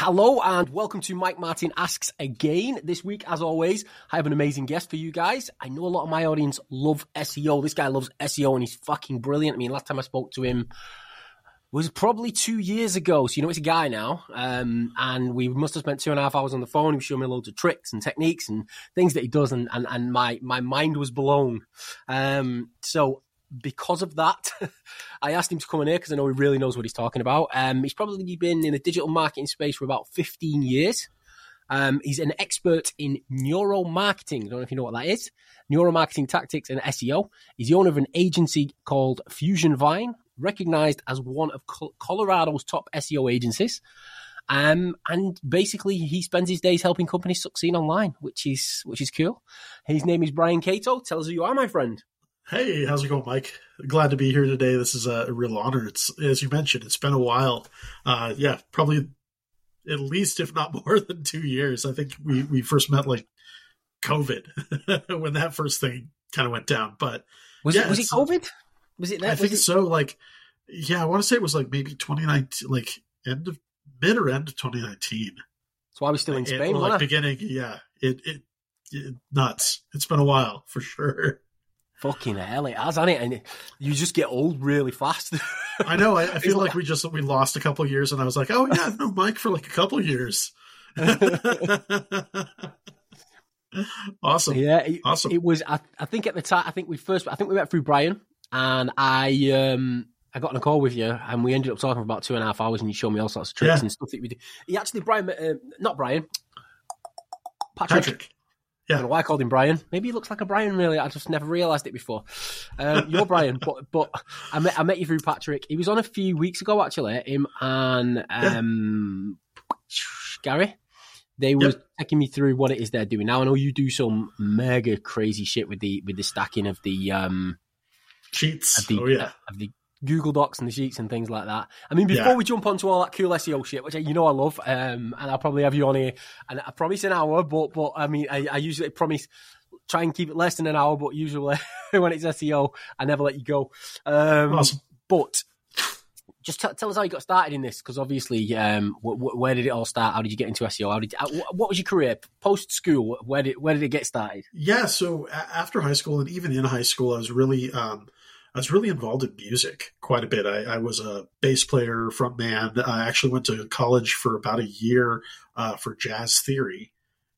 Hello and welcome to Mike Martin Asks again. This week, as always, I have an amazing guest for you guys. I know a lot of my audience love SEO. This guy loves SEO and he's fucking brilliant. I mean, last time I spoke to him was probably 2 years ago. So, you know, it's a guy now. And we must have spent 2.5 hours on the phone. He was showing me loads of tricks and techniques and things that he does. And my mind was blown. Because of that, I asked him to come in here because I know he really knows what he's talking about. He's probably been in the digital marketing space for about 15 years. He's an expert in neuromarketing. I don't know if you know what that is. Neuromarketing tactics and SEO. He's the owner of an agency called Fusion Vine, recognized as one of Colorado's top SEO agencies. And basically, he spends his days helping companies succeed online, which is cool. His name is Brian Kato. Tell us who you are, my friend. Hey, how's it going, Mike? Glad to be here today. This is a real honor. It's, as you mentioned, it's been a while. Yeah, probably at least, if not more than 2 years. I think we first met like COVID when that first thing kind of went down. But was it COVID? Was it that? I think so. Like, yeah, I want to say it was like maybe 2019, like mid or end of 2019. So I was still in Spain. Beginning, yeah. It nuts. It's been a while for sure. Fucking hell, it has, hasn't it? And you just get old really fast. I know. I feel like we lost a couple of years, and I was like, oh yeah, I've known Mike for like a couple of years. Awesome. Yeah, awesome. It was. I think at the time, I think we met through Brian, and I got on a call with you, and we ended up talking for about 2.5 hours, and you showed me all sorts of tricks and stuff that we did. He actually, Patrick. Yeah. I don't know why I called him Brian. Maybe he looks like a Brian, really. I just never realised it before. You're Brian, but I met you through Patrick. He was on a few weeks ago, actually, him and Gary. They were taking me through what it is they're doing now. I know you do some mega crazy shit with the stacking of the sheets. Of the Google Docs and the sheets and things like that. I mean, before we jump onto all that cool SEO shit, which you know I love, and I'll probably have you on here, and I promise an hour, but I mean, I usually promise, try and keep it less than an hour, but usually when it's SEO, I never let you go. Awesome. But just tell us how you got started in this, because obviously, where did it all start? How did you get into SEO? What was your career post-school? Where did it get started? Yeah, so after high school and even in high school, I was really involved in music quite a bit. I was a bass player, front man. I actually went to college for about a year for jazz theory.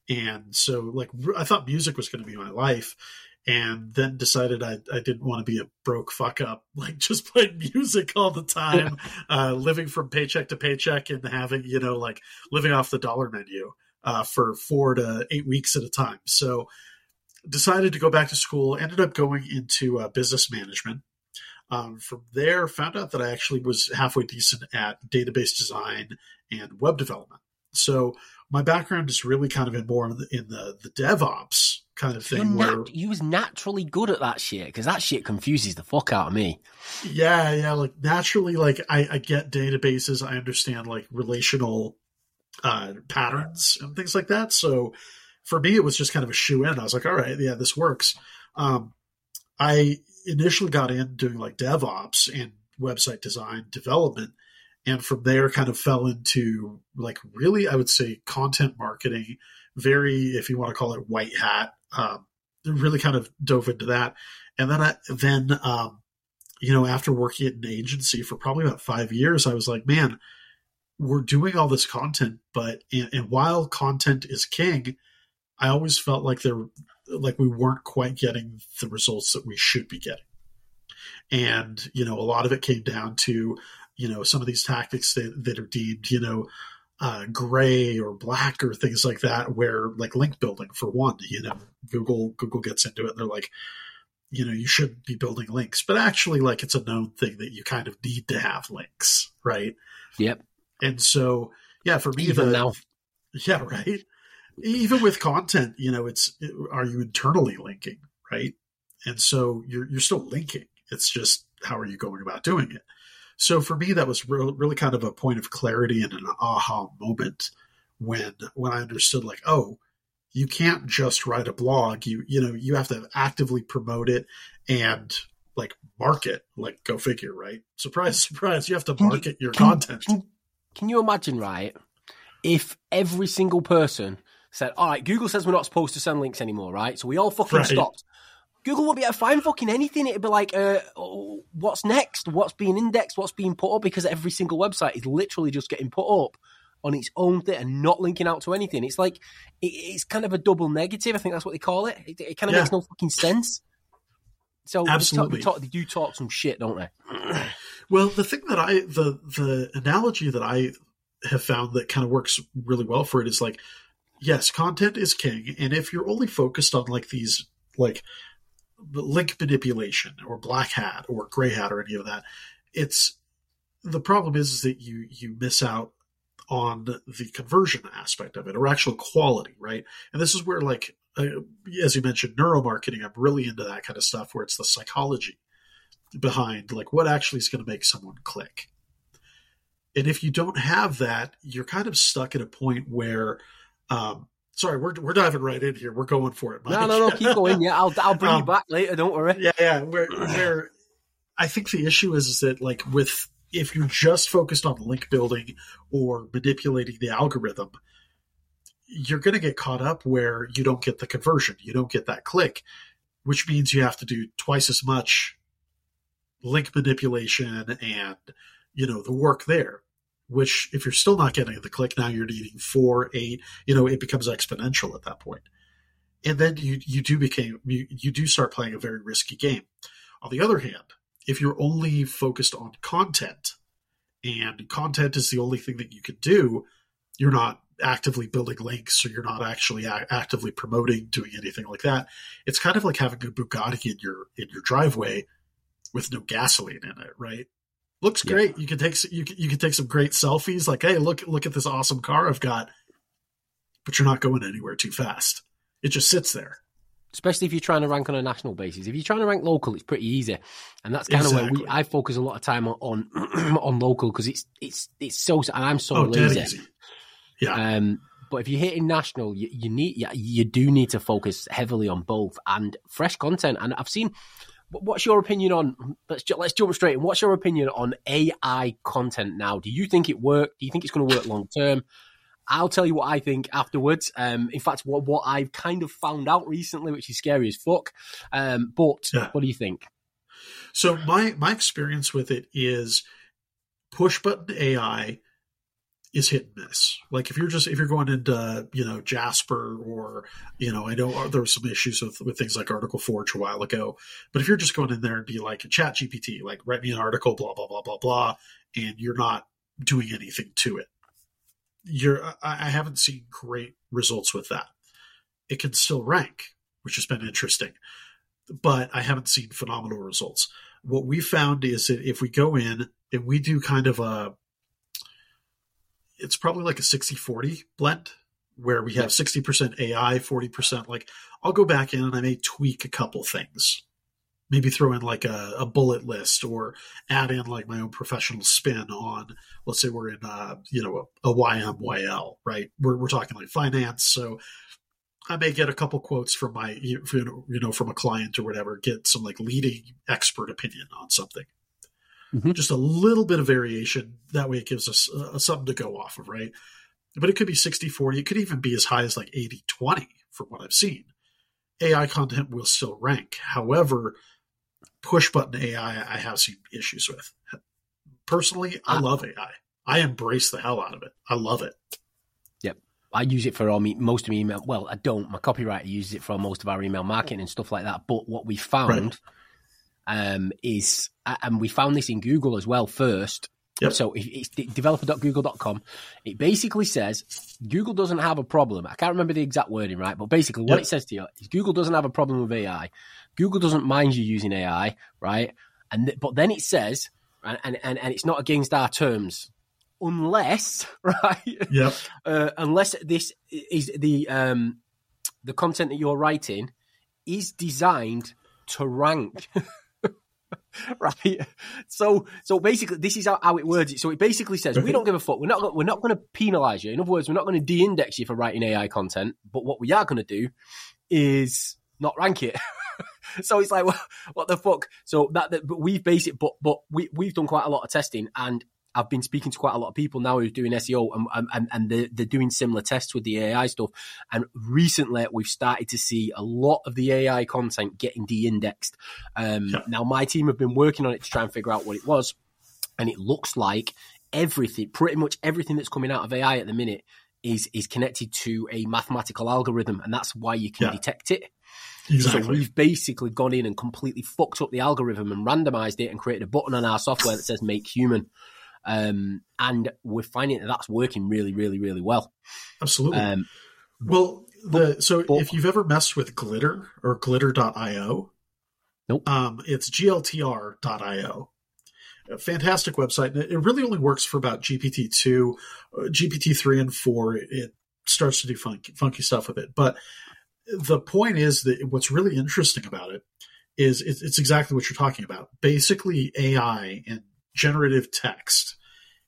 And so like, I thought music was going to be my life, and then decided I didn't want to be a broke fuck up, like just playing music all the time, living from paycheck to paycheck and having, you know, like living off the dollar menu for 4 to 8 weeks at a time. So decided to go back to school, ended up going into business management. From there, found out that I actually was halfway decent at database design and web development. So my background is really kind of in the DevOps kind of thing. You was naturally good at that shit, because that shit confuses the fuck out of me. Yeah. Like naturally, like I get databases. I understand like relational patterns and things like that. So for me, it was just kind of a shoe-in. I was like, all right, yeah, this works. I initially got in doing like DevOps and website design development. And from there kind of fell into like really, I would say content marketing, very, if you want to call it white hat, really kind of dove into that. And then after working at an agency for probably about 5 years, I was like, man, we're doing all this content, but, and while content is king, I always felt like we weren't quite getting the results that we should be getting. And, you know, a lot of it came down to, you know, some of these tactics that are deemed, you know, gray or black or things like that, where like link building for one, you know, Google gets into it and they're like, you know, you should be building links, but actually like it's a known thing that you kind of need to have links. Right. Yep. And so, yeah, for me, yeah, right. Even with content, you know, are you internally linking, right? And so you're still linking. It's just, how are you going about doing it? So for me, that was really kind of a point of clarity and an aha moment when I understood like, oh, you can't just write a blog. You know, you have to actively promote it and like market, like go figure, right? Surprise, surprise. You have to market your content. Can you imagine, right? if every single person said, all right, Google says we're not supposed to send links anymore, right? So we all fucking stopped. Google won't be able to find fucking anything. It'd be like, what's next? What's being indexed? What's being put up? Because every single website is literally just getting put up on its own thing and not linking out to anything. It's like, it's kind of a double negative. I think that's what they call it. It kind of makes no fucking sense. So absolutely. They do talk some shit, don't they? Well, the thing that the analogy that I have found that kind of works really well for it is like, yes, content is king. And if you're only focused on like these, like link manipulation or black hat or gray hat or any of that, the problem is that you miss out on the conversion aspect of it or actual quality, right? And this is where, like, as you mentioned, neuromarketing, I'm really into that kind of stuff where it's the psychology behind like what actually is going to make someone click. And if you don't have that, you're kind of stuck at a point where, sorry, we're diving right in here. We're going for it, Mike. No, keep going. Yeah, I'll bring you back later. Don't worry. Yeah. Where I think the issue is that like if you're just focused on link building or manipulating the algorithm, you're going to get caught up where you don't get the conversion. You don't get that click, which means you have to do twice as much link manipulation and, you know, the work there, which if you're still not getting the click, now you're needing 4, 8, you know, it becomes exponential at that point. And then you do start playing a very risky game. On the other hand, if you're only focused on content and content is the only thing that you can do, you're not actively building links or you're not actually actively promoting, doing anything like that. It's kind of like having a Bugatti in your driveway with no gasoline in it, right? Looks great. Yeah. You can take some great selfies. Like, hey, look at this awesome car I've got, but you're not going anywhere too fast. It just sits there. Especially if you're trying to rank on a national basis. If you're trying to rank local, it's pretty easy, and that's kind of where I focus a lot of time on local because it's so, and I'm so lazy. Yeah. But if you're hitting national, you do need to focus heavily on both and fresh content. And I've seen. What's your opinion on? Let's jump straight in. What's your opinion on AI content now? Do you think it worked? Do you think it's going to work long term? I'll tell you what I think afterwards. In fact, what I've kind of found out recently, which is scary as fuck. What do you think? So my experience with it is push button AI is hit and miss. Like if you're going into, you know, Jasper or, you know, I know there were some issues with things like Article Forge a while ago, but if you're just going in there and be like a ChatGPT, like write me an article, blah, blah, blah, blah, blah, and you're not doing anything to it. I haven't seen great results with that. It can still rank, which has been interesting, but I haven't seen phenomenal results. What we found is that if we go in and we do kind of it's probably like a 60-40 blend where we have 60% AI, 40%. Like I'll go back in and I may tweak a couple things, maybe throw in like a bullet list or add in like my own professional spin on, let's say we're in a YMYL, right? We're talking like finance. So I may get a couple quotes from my, from a client or whatever, get some like leading expert opinion on something. Mm-hmm. Just a little bit of variation. That way it gives us something to go off of, right? But it could be 60-40. It could even be as high as like 80-20 from what I've seen. AI content will still rank. However, push-button AI I have seen issues with. Personally, I love AI. I embrace the hell out of it. I love it. Yep. I use it for most of my email. Well, I don't. My copywriter uses it for most of our email marketing and stuff like that. But what we found... Right. And we found this in Google as well first. Yep. So it's developer.google.com. It basically says Google doesn't have a problem. I can't remember the exact wording, right? But basically what it says to you is Google doesn't have a problem with AI. Google doesn't mind you using AI, right? But then it says, and it's not against our terms, unless, right? Yep. Unless this is the content that you're writing is designed to rank. Right. So basically, this is how it words it. So it basically says, we don't give a fuck. We're not going to penalize you. In other words, we're not going to de-index you for writing AI content. But what we are going to do is not rank it. So it's like, what the fuck? So that, but we've done quite a lot of testing, and I've been speaking to quite a lot of people now who's doing SEO, and they're doing similar tests with the AI stuff. And recently we've started to see a lot of the AI content getting de-indexed. Now my team have been working on it to try and figure out what it was. And it looks like everything, pretty much everything that's coming out of AI at the minute is connected to a mathematical algorithm. And that's why you can detect it. Exactly. So we've basically gone in and completely fucked up the algorithm and randomized it and created a button on our software that says make human. And we're finding that that's working really, really, really well. Absolutely. If you've ever messed with Glitter or gltr.io, nope. It's gltr.io. A fantastic website. And it really only works for about GPT 2, GPT 3 and 4. It starts to do funky stuff with it. But the point is that what's really interesting about it is it's exactly what you're talking about. Basically, AI and generative text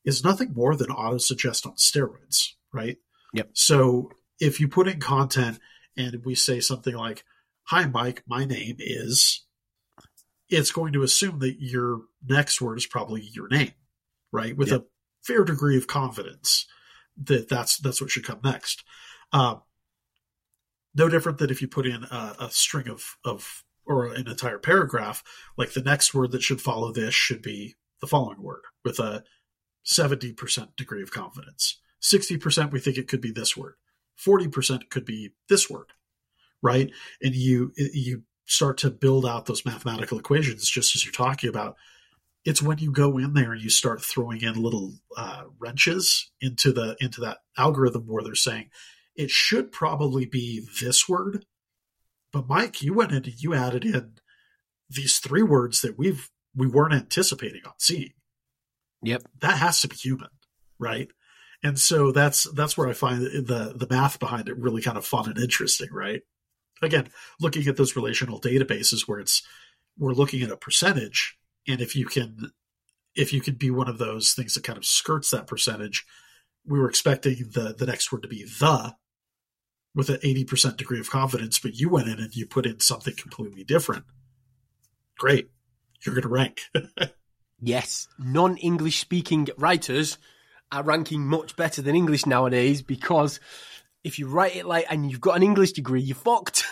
is nothing more than auto-suggest on steroids, right? Yep. So if you put in content and we say something like, hi, Mike, my name is, it's going to assume that your next word is probably your name, right? With a fair degree of confidence that that's what should come next. No different than if you put in a string of or an entire paragraph, like the next word that should follow this should be the following word with a 70% degree of confidence. 60% we think it could be this word. 40% could be this word, right? And you start to build out those mathematical equations just as you're talking about. It's when you go in there and you start throwing in little wrenches into that algorithm where they're saying, it should probably be this word, but Mike, you went in and you added in these three words that we weren't anticipating on seeing. Yep, that has to be human, right? And so that's where I find the math behind it really kind of fun and interesting, right? Again, looking at those relational databases where we're looking at a percentage, and if you can be one of those things that kind of skirts that percentage, we were expecting the next word to be the, with an 80% degree of confidence, but you went in and you put in something completely different. Great. You're going to rank. Yes. Non-English speaking writers are ranking much better than English nowadays, because if you write it like, and you've got an English degree, you're fucked.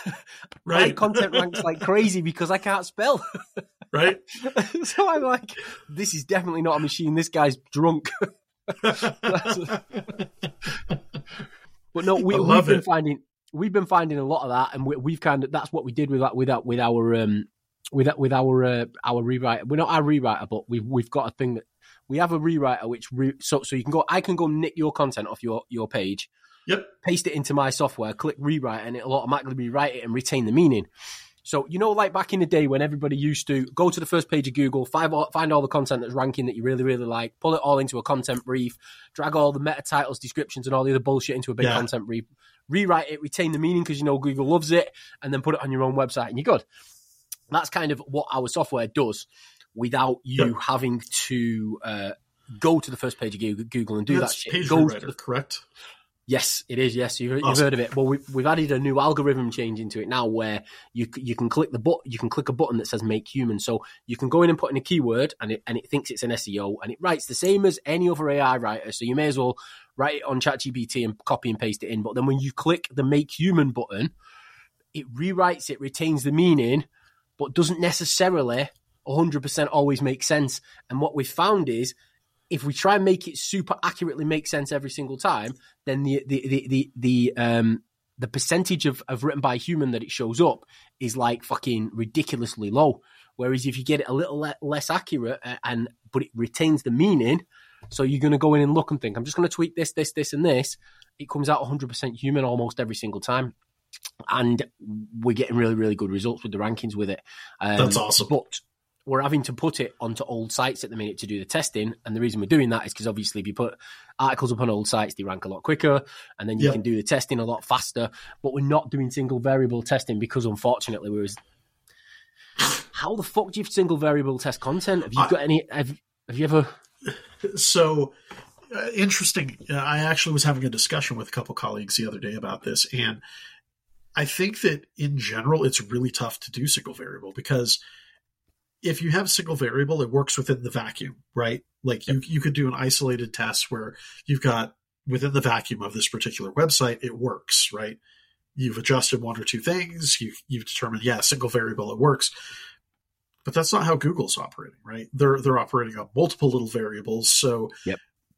Right. My content ranks like crazy because I can't spell. Right. So I'm like, this is definitely not a machine. This guy's drunk. But no, we've been finding a lot of that, and we've kind of, that's what we did with our rewriter. We're not our rewriter, but we've got a thing that we have a rewriter so you can go. I can go nick your content off your page. Yep. Paste it into my software, click rewrite, and it'll automatically rewrite it and retain the meaning. So, you know, like back in the day when everybody used to go to the first page of Google, find all the content that's ranking that you really, really like, pull it all into a content brief, drag all the meta titles, descriptions, and all the other bullshit into a big content brief, rewrite it, retain the meaning because you know Google loves it, and then put it on your own website and you're good. That's kind of what our software does without you having to go to the first page of Google and do that shit. Page Rewriter, correct? Yes, it is. Yes, you've heard of it. Well, we've added a new algorithm change into it now, where you can click a button that says "Make Human." So you can go in and put in a keyword, and it thinks it's an SEO, and it writes the same as any other AI writer. So you may as well write it on ChatGPT and copy and paste it in. But then when you click the "Make Human" button, it rewrites it, retains the meaning, but doesn't necessarily 100% always make sense. And what we found is, if we try and make it super accurately make sense every single time, then the percentage of written by human that it shows up is like fucking ridiculously low. Whereas if you get it a little less accurate but it retains the meaning, so you're going to go in and look and think, I'm just going to tweak this, this, this, and this. It comes out 100% human almost every single time, and we're getting really, really good results with the rankings with it. That's awesome. But we're having to put it onto old sites at the minute to do the testing. And the reason we're doing that is because obviously if you put articles up on old sites, they rank a lot quicker, and then you can do the testing a lot faster. But we're not doing single variable testing because, unfortunately, how the fuck do you single variable test content? Have you got any, have you ever? So interesting. I actually was having a discussion with a couple colleagues the other day about this. And I think that in general, it's really tough to do single variable because if you have a single variable, it works within the vacuum, right? Like you could do an isolated test where you've got within the vacuum of this particular website, it works, right? You've adjusted one or two things. You've determined, single variable, it works. But that's not how Google's operating, right? They're operating on multiple little variables. So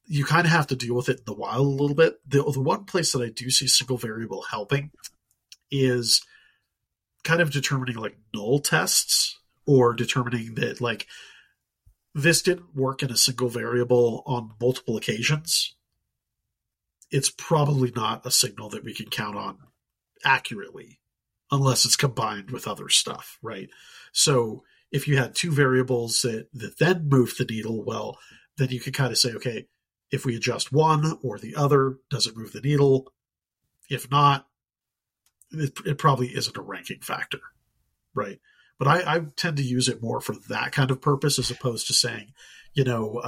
you kind of have to deal with it in the wild a little bit. The one place that I do see single variable helping is kind of determining like null tests or determining that like this didn't work in a single variable on multiple occasions. It's probably not a signal that we can count on accurately unless it's combined with other stuff, right? So if you had two variables that then move the needle, well, then you could kind of say, okay, if we adjust one or the other, does it move the needle? If not, it probably isn't a ranking factor, right? But I tend to use it more for that kind of purpose as opposed to saying, having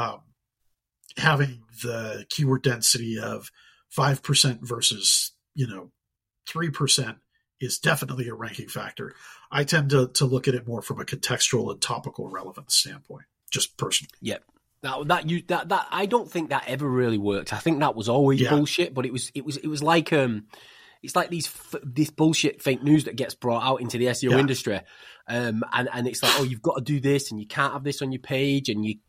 the keyword density of 5% versus, 3% is definitely a ranking factor. I tend to look at it more from a contextual and topical relevance standpoint, just personally. Yep. That I don't think that ever really worked. I think that was always bullshit, but it was like it's like this bullshit fake news that gets brought out into the SEO industry, and it's like, oh, you've got to do this, and you can't have this on your page, and you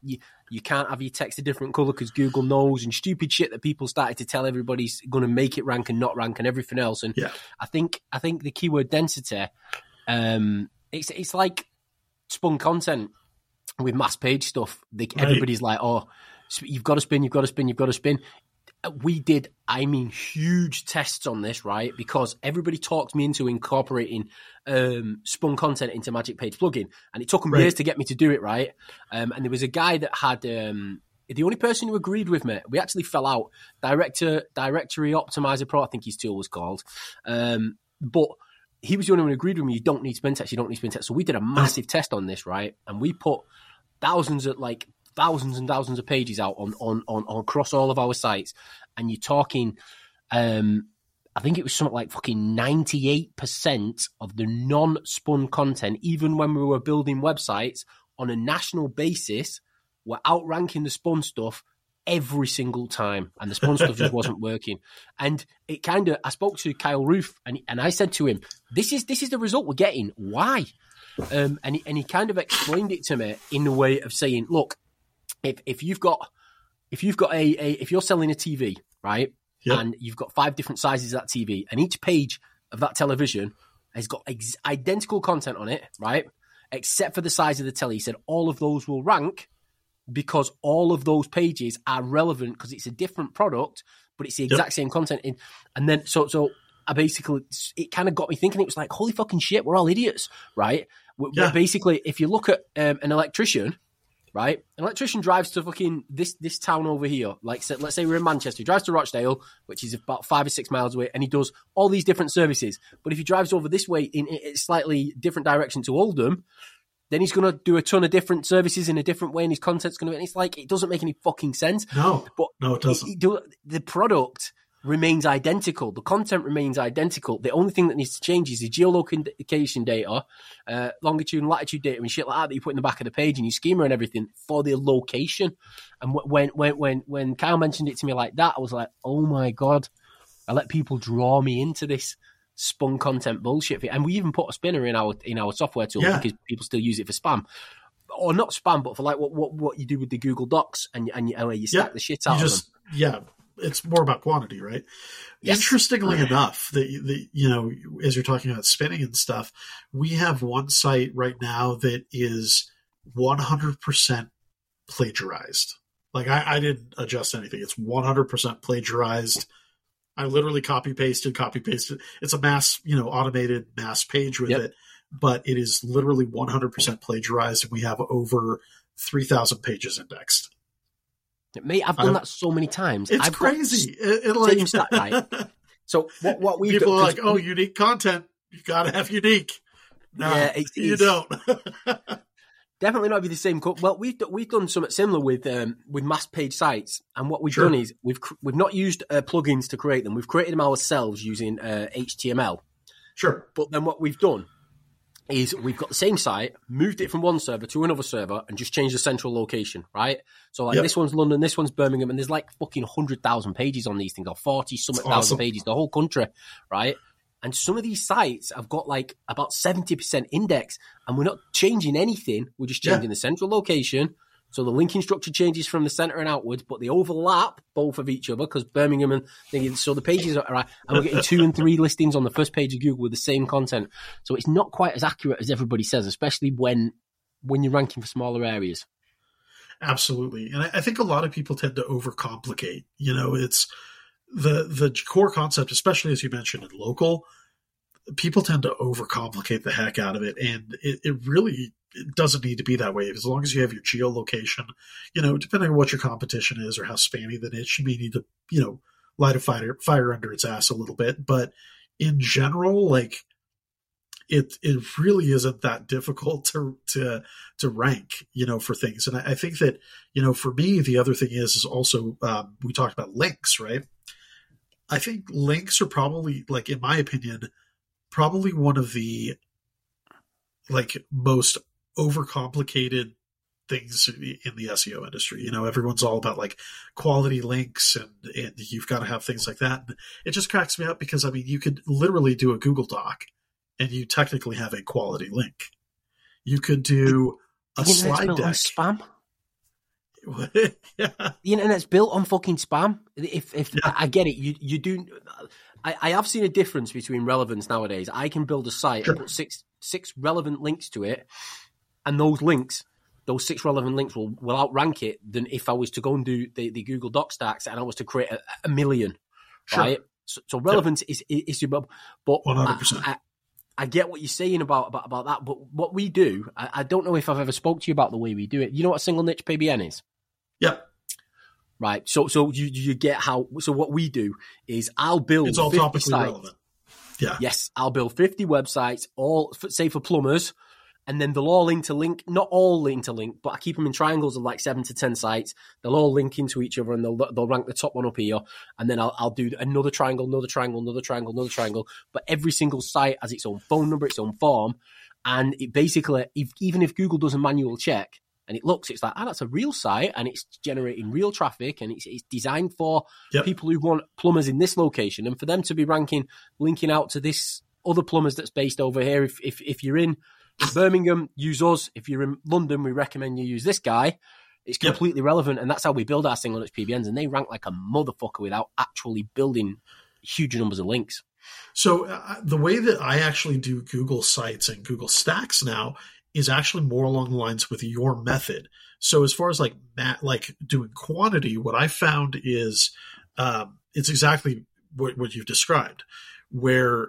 can't have your text a different color because Google knows, and stupid shit that people started to tell everybody's going to make it rank and not rank and everything else. And I think the keyword density, it's like spun content with mass page stuff. Everybody's like, oh, you've got to spin. We did, huge tests on this, right? Because everybody talked me into incorporating spun content into Magic Page Plugin, and it took them years to get me to do it, right? And there was a guy that had the only person who agreed with me. We actually fell out. Directory Optimizer Pro, I think his tool was called, but he was the only one who agreed with me. You don't need spin text. So we did a massive test on this, right? And we put thousands and thousands of pages out on across all of our sites, and you're talking, I think it was something like fucking 98% of the non-spun content, even when we were building websites on a national basis, were outranking the spun stuff every single time, and the spun stuff just wasn't working. And it kind of, I spoke to Kyle Roof, and I said to him, "This is the result we're getting. Why?" And he kind of explained it to me in the way of saying, "Look, if you're selling a TV, right, and you've got five different sizes of that TV, and each page of that television has got identical content on it, right, except for the size of the telly," he said, "all of those will rank because all of those pages are relevant because it's a different product, but it's the exact same content." And then so I basically, it kind of got me thinking. It was like, holy fucking shit, we're all idiots, right? We're basically, if you look at an electrician, right? An electrician drives to fucking this town over here. Like, so let's say we're in Manchester. He drives to Rochdale, which is about 5 or 6 miles away, and he does all these different services. But if he drives over this way in a slightly different direction to Oldham, then he's going to do a ton of different services in a different way, and his content's going to be... And it's like, it doesn't make any fucking sense. No, it doesn't. The product remains identical. The content remains identical. The only thing that needs to change is the geolocation data, longitude and latitude data and shit like that you put in the back of the page, and your schema and everything for the location. And when Kyle mentioned it to me like that, I was like, oh my God, I let people draw me into this spun content bullshit. And we even put a spinner in our software tool because people still use it for spam. Or not spam, but for like what you do with the Google Docs and you stack the shit out of them. Yeah. It's more about quantity, right? Yes. Interestingly enough, as you're talking about spinning and stuff, we have one site right now that is 100% plagiarized. Like I didn't adjust anything. It's 100% plagiarized. I literally copy pasted. It's a mass, automated mass page with it, but it is literally 100% plagiarized, and we have over 3,000 pages indexed. Mate, I've done that so many times. It's crazy. Same stat, right? So what we people are like, oh, unique content. You gotta have unique. No, you don't. Definitely not be the same. Well, we've done something similar with mass page sites, and what we've done is we've not used plugins to create them. We've created them ourselves using HTML. Sure. But then what we've done is we've got the same site, moved it from one server to another server and just changed the central location, right? So like this one's London, this one's Birmingham, and there's like fucking 100,000 pages on these things, or 40,000 pages, the whole country, right? And some of these sites have got like about 70% index and we're not changing anything. We're just changing the central location. So the linking structure changes from the center and outwards, but they overlap both of each other because Birmingham and things. So the pages are right. And we're getting 2 and 3 listings on the first page of Google with the same content. So it's not quite as accurate as everybody says, especially when you're ranking for smaller areas. Absolutely. And I think a lot of people tend to overcomplicate. You know, it's the core concept, especially as you mentioned in local, people tend to overcomplicate the heck out of it. And it really doesn't need to be that way. As long as you have your geolocation, you know, depending on what your competition is or how spammy that is, you may need to, you know, light a fire under its ass a little bit. But in general, like it really isn't that difficult to rank, you know, for things. And I think that, you know, for me, the other thing is also, we talked about links, right? I think links are probably, like, in my opinion, probably one of the like most overcomplicated things in the SEO industry. You know, everyone's all about like quality links and you've got to have things like that. And it just cracks me up because, I mean, you could literally do a Google Doc and you technically have a quality link. You could do a slide deck. Spam. Yeah. The internet's built on fucking spam. If I get it, you do. I have seen a difference between relevance nowadays. I can build a site and put six relevant links to it, and those 6 relevant links will outrank it than if I was to go and do the Google Doc stacks and I was to create a million. Sure. Right? So relevance is but 100%. I get what you're saying about that, but what we do, I don't know if I've ever spoke to you about the way we do it. You know what a single niche PBN is? Yeah. Right. So you get how, so what we do is I'll build it's all 50 topically sites. Relevant. Yeah. Yes. I'll build 50 websites, all say for plumbers, and then they'll all interlink, not all interlink, but I keep them in triangles of like 7 to 10 sites. They'll all link into each other and they'll rank the top one up here. And then I'll do another triangle, another triangle, another triangle, another triangle. But every single site has its own phone number, its own form. And it basically, even if Google does a manual check and it looks, it's like, that's a real site and it's generating real traffic and it's designed for people who want plumbers in this location. And for them to be linking out to this other plumbers that's based over here, if you're in Birmingham, use us. If you're in London, we recommend you use this guy. It's completely relevant, and that's how we build our single niche PBNs, and they rank like a motherfucker without actually building huge numbers of links. So the way that I actually do Google Sites and Google Stacks now is actually more along the lines with your method. So as far as like doing quantity, what I found is it's exactly what you've described, where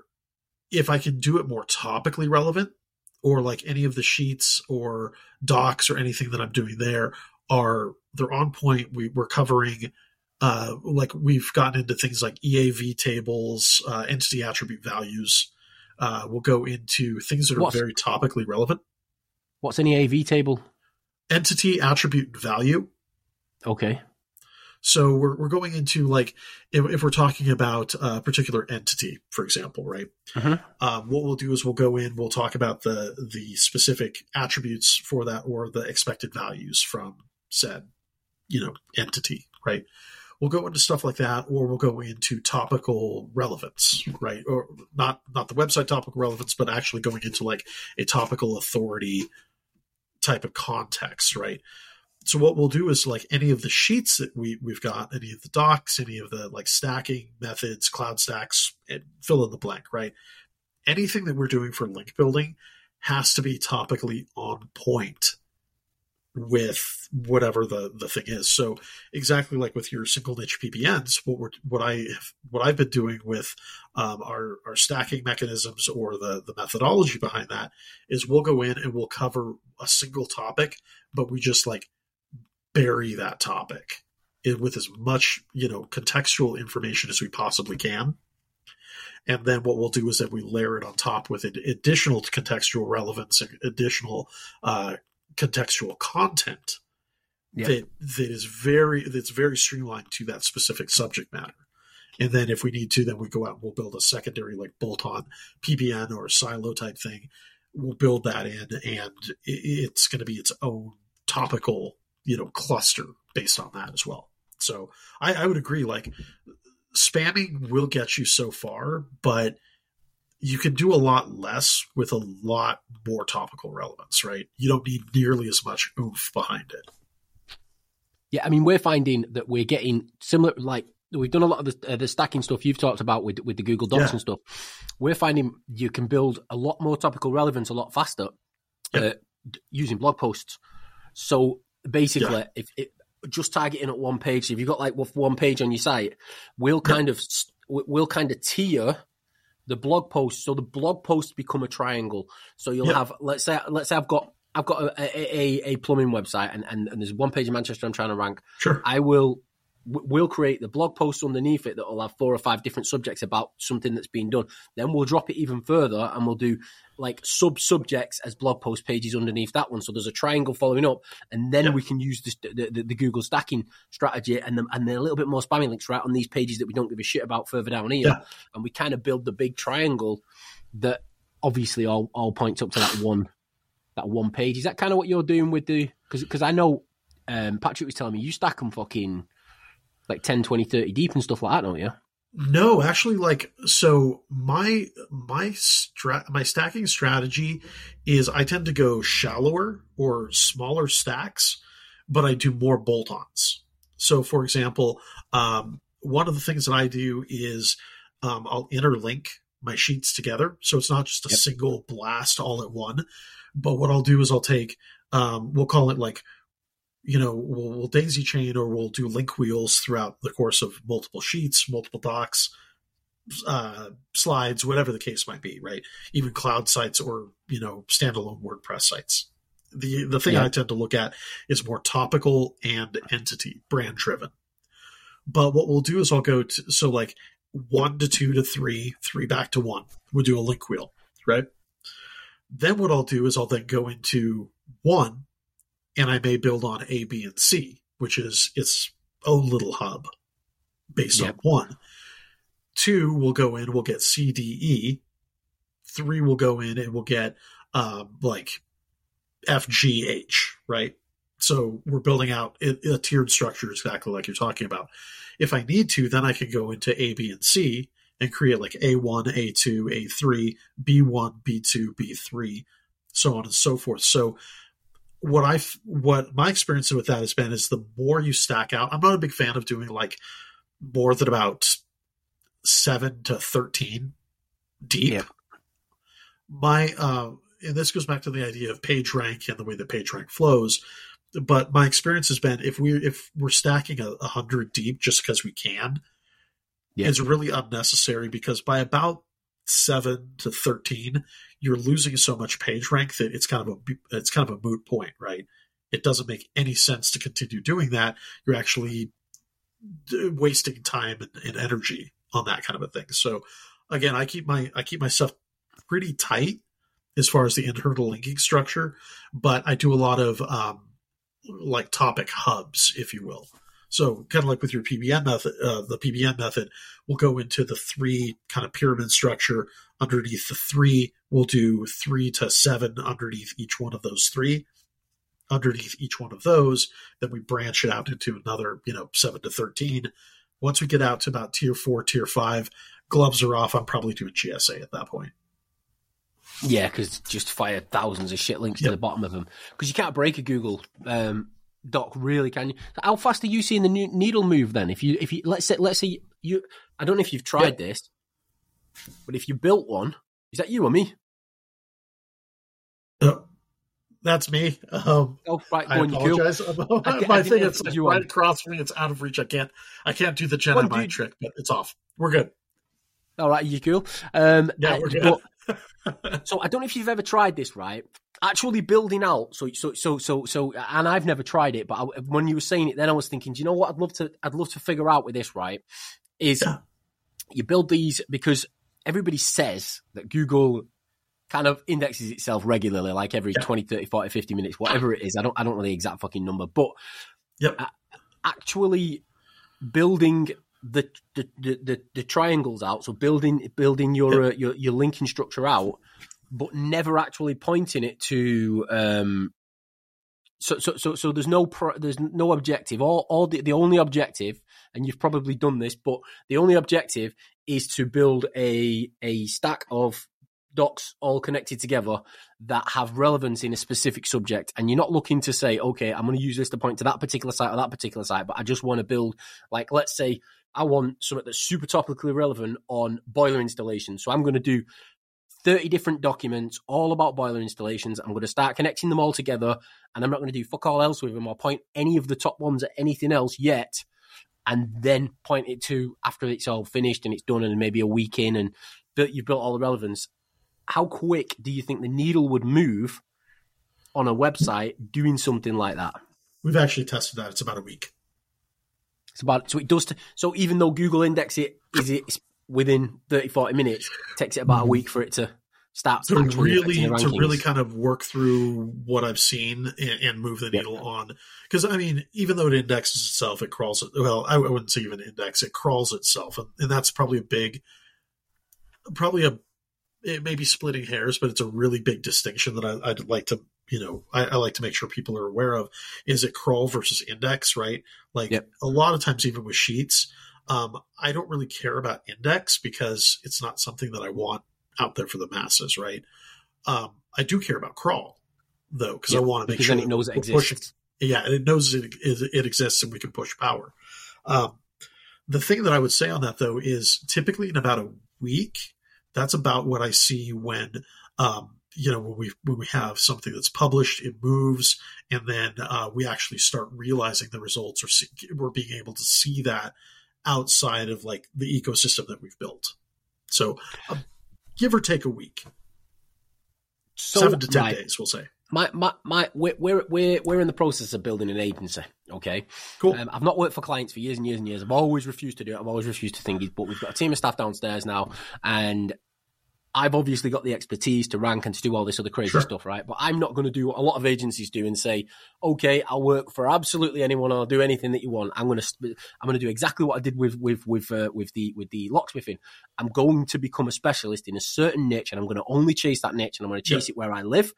if I can do it more topically relevant, or like any of the sheets or docs or anything that I'm doing there they're on point. We're covering, like we've gotten into things like EAV tables, entity attribute values. We'll go into things that are very topically relevant. What's an EAV table? Entity attribute value. Okay. So we're going into like, if we're talking about a particular entity, for example, right? Uh-huh. What we'll do is we'll go in, we'll talk about the specific attributes for that or the expected values from said, you know, entity, right? We'll go into stuff like that, or we'll go into topical relevance, right? Or not the website topical relevance, but actually going into like a topical authority type of context, right? So what we'll do is like any of the sheets that we've got, any of the docs, any of the like stacking methods, cloud stacks, and fill in the blank, right? Anything that we're doing for link building has to be topically on point with whatever the thing is. So exactly like with your single niche PBNs, what I've been doing with our stacking mechanisms or the methodology behind that is we'll go in and we'll cover a single topic, but we just like bury that topic with as much, you know, contextual information as we possibly can. And then what we'll do is that we layer it on top with additional contextual relevance and additional contextual content that's very streamlined to that specific subject matter. And then if we need to, then we go out and we'll build a secondary like bolt-on PBN or silo type thing we'll build that in, and it's going to be its own topical, cluster based on that as well. So I would agree, spamming will get you so far, but you can do a lot less with a lot more topical relevance, right? You don't need nearly as much oomph behind it. Yeah, I mean, we're finding that we're getting similar, we've done a lot of the stacking stuff you've talked about with the Google Docs and stuff. We're finding you can build a lot more topical relevance a lot faster using blog posts. So basically, if just targeting at one page, if you've got one page on your site, we'll kind of tier the blog posts. So the blog posts become a triangle. So you'll have, let's say I've got a plumbing website and there's one page in Manchester I'm trying to rank. Sure. We'll create the blog posts underneath it that will have 4 or 5 different subjects about something that's being done. Then we'll drop it even further and we'll do sub-subjects as blog post pages underneath that one. So there's a triangle following up, and then we can use the Google stacking strategy and a little bit more spamming links right on these pages that we don't give a shit about further down here. Yeah. And we kind of build the big triangle that obviously all points up to that one page. Is that kind of what you're doing with the, because I know Patrick was telling me you stack them fucking 10, 20, 30 deep and stuff like that, don't you? No, actually, so my stacking strategy is I tend to go shallower or smaller stacks, but I do more bolt-ons. So, for example, one of the things that I do is I'll interlink my sheets together. So it's not just a single blast all at one, but what I'll do is I'll take, we'll call it we'll daisy chain or we'll do link wheels throughout the course of multiple sheets, multiple docs, slides, whatever the case might be, right? Even cloud sites or, standalone WordPress sites. The thing I tend to look at is more topical and entity brand driven. But what we'll do is I'll go to, 1 to 2 to 3, 3 back to 1. We'll do a link wheel, right? Then what I'll do is I'll then go into 1, and I may build on A, B, and C, which is its own little hub based on 1. 2, we'll go in, we'll get C, D, E. 3, we'll go in and we'll get F, G, H, right? So we're building out a tiered structure exactly like you're talking about. If I need to, then I can go into A, B, and C and create A1, A2, A3, B1, B2, B3, so on and so forth. So what my experience with that has been is the more you stack out, I'm not a big fan of doing more than about 7 to 13 deep. Yeah. And this goes back to the idea of PageRank and the way that PageRank flows. But my experience has been if we're stacking 100 deep just because we can, it's really unnecessary, because by about 7 to 13, you're losing so much page rank that it's kind of a moot point, right? It doesn't make any sense to continue doing that. You're actually wasting time and energy on that kind of a thing. So again, I keep my stuff pretty tight as far as the internal linking structure, but I do a lot of topic hubs, if you will. So kind of with your PBN method, the PBN method, we'll go into the 3 kind of pyramid structure. Underneath the 3, we'll do 3 to 7 underneath each one of those 3. Underneath each one of those, then we branch it out into another, 7 to 13. Once we get out to about tier 4, tier 5, gloves are off. I'm probably doing GSA at that point. Yeah, because just fire thousands of shit links to the bottom of them, because you can't break a Google doc, really, can you? How fast are you seeing the needle move then? If you let's say you, I don't know if you've tried this, but if you built one, is that you or me? That's me. Oh, right, I apologize. My thing is right across from me. It's out of reach. I can't do the Jedi mind trick, but it's off. We're good. All right, you cool? We're good. But, so I don't know if you've ever tried this, right? Actually building out, so, and I've never tried it, but when you were saying it, then I was thinking, do you know what? I'd love to figure out with this, right? Is you build these, because everybody says that Google kind of indexes itself regularly, like every 20, 30, 40, 50 minutes, whatever it is. I don't know the exact fucking number, but actually building the triangles out, so building your linking structure out. but never actually pointing it to. So there's no objective. The only objective, and you've probably done this, but the only objective is to build a stack of docs all connected together that have relevance in a specific subject. And you're not looking to say, okay, I'm going to use this to point to that particular site or that particular site, but I just want to build, like, let's say I want something that's super topically relevant on boiler installation. So I'm going to do 30 different documents all about boiler installations. I'm going to start connecting them all together, and I'm not going to do fuck all else with them or point any of the top ones at anything else yet, and then point it to after it's all finished and it's done and maybe a week in and you've built all the relevance. How quick do you think the needle would move on a website doing something like that? We've actually tested that. It's about a week. So even though Google index it, is it within 30, 40 minutes? It takes it about a week for it to start to really kind of work through what I've seen and move the needle on. Because I mean, even though it indexes itself, it crawls. Well, I wouldn't say even index. It crawls itself, and that's probably a big, It may be splitting hairs, but it's a really big distinction that I'd like to, I like to make sure people are aware of. Is it crawl versus index, right? Like a lot of times, even with sheets, I don't really care about index because it's not something that I want out there for the masses, right? I do care about crawl though, because I want to make sure it knows it exists. And it knows it exists, and we can push power. The thing that I would say on that though is typically in about a week. That's about what I see when, when we have something that's published, it moves, and then we actually start realizing the results, or we're being able to see that outside of like the ecosystem that we've built. So, give or take a week, 7 to 10 days, we'll say. We're in the process of building an agency. Okay, cool. I've not worked for clients for years and years and years. I've always refused to do it. I've always refused to think. But we've got a team of staff downstairs now, and I've obviously got the expertise to rank and to do all this other crazy stuff, right? But I'm not going to do what a lot of agencies do and say, "Okay, I'll work for absolutely anyone. I'll do anything that you want." I'm going to do exactly what I did with the locksmithing. I'm going to become a specialist in a certain niche, and I'm going to only chase that niche, and I'm going to chase it where I live.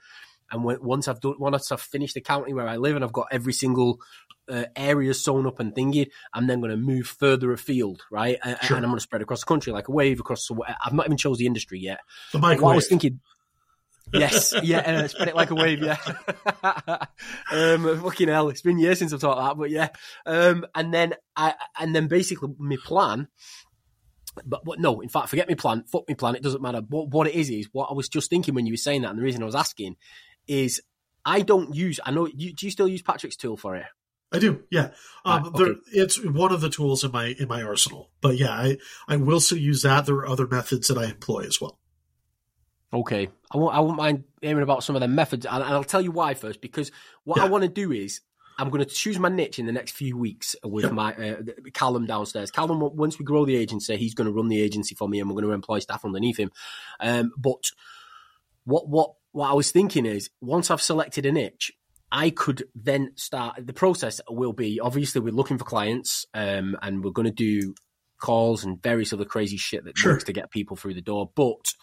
And once I've finished accounting where I live and I've got every single area sewn up and thingy, I'm then going to move further afield, right? And I'm going to spread across the country like a wave across. I've not even chose the industry yet. The microwave. What I was thinking. Yes, spread it like a wave, fucking hell, it's been years since I've taught that, but yeah. And then basically my plan. But no, in fact, forget my plan. Fuck my plan. It doesn't matter. What it is what I was just thinking when you were saying that, and the reason I was asking is do you still use Patrick's tool for it? I do. Yeah. It's one of the tools in my arsenal, but yeah, I will still use that. There are other methods that I employ as well. Okay. I won't mind hearing about some of the methods, and I'll tell you why first, because what I want to do is I'm going to choose my niche in the next few weeks with my Callum downstairs. Callum, once we grow the agency, he's going to run the agency for me, and we're going to employ staff underneath him. But what I was thinking is, once I've selected a niche, I could then start. The process will be, obviously we're looking for clients, and we're going to do calls and various other crazy shit that works to get people through the door. But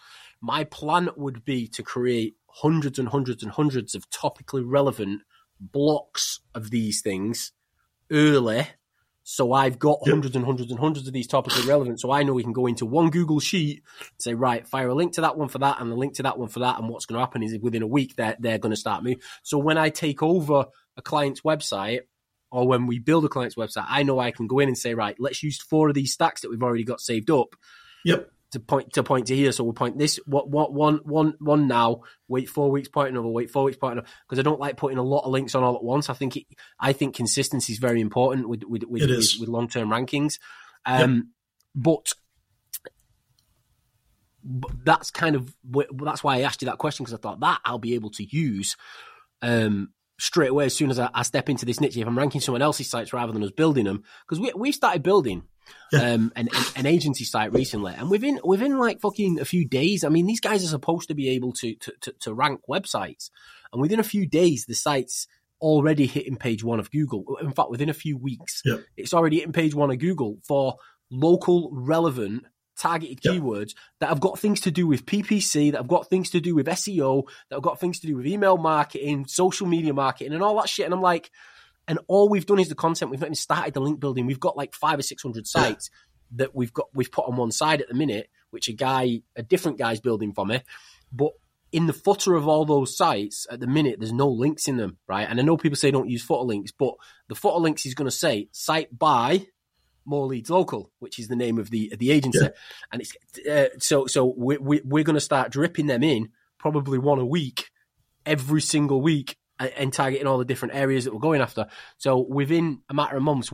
my plan would be to create hundreds and hundreds and hundreds of topically relevant blocks of these things early, so I've got hundreds and hundreds and hundreds of these topics are relevant, so I know we can go into one Google sheet, say, right, fire a link to that one for that and a link to that one for that, and what's going to happen is within a week they're going to start moving. So when I take over a client's website, or when we build a client's website, I know I can go in and say, right, let's use 4 of these stacks that we've already got saved up to point to here. So we'll point this one now, wait 4 weeks, point another, wait 4 weeks, point another, because I don't like putting a lot of links on all at once. I think consistency is very important with long-term rankings. But that's kind of, that's why I asked you that question, because I thought that I'll be able to use straight away as soon as I step into this niche, if I'm ranking someone else's sites rather than us building them, because we started building an agency site recently, and within like fucking a few days, I mean, these guys are supposed to be able to rank websites, and within a few days the site's already hitting page one of Google. In fact, within a few weeks it's already hitting page one of Google for local relevant targeted keywords that have got things to do with PPC, that have got things to do with SEO, that have got things to do with email marketing, social media marketing, and all that shit. And I'm like, and all we've done is the content. We've not even started the link building. We've got like 500 or 600 sites that we've put on one side at the minute, which a different guy's building for me. But in the footer of all those sites at the minute, there's no links in them, right? And I know people say don't use footer links, but the footer links is going to say site by More Leads Local, which is the name of the agency. Yeah. And it's so we're going to start dripping them in, probably one a week, every single week, and targeting all the different areas that we're going after. So within a matter of months,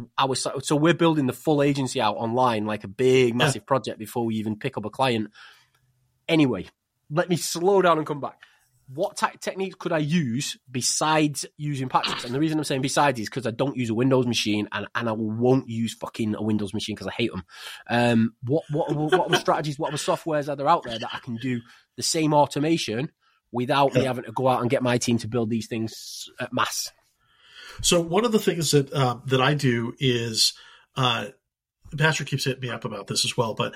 so we're building the full agency out online, like a big, massive project before we even pick up a client. Anyway, let me slow down and come back. What techniques could I use besides using Patrick's? And the reason I'm saying besides is because I don't use a Windows machine, and I won't use fucking a Windows machine because I hate them. What other strategies, what other softwares are there out there that I can do the same automation without me having to go out and get my team to build these things at mass? So one of the things that I do is Patrick keeps hitting me up about this as well, but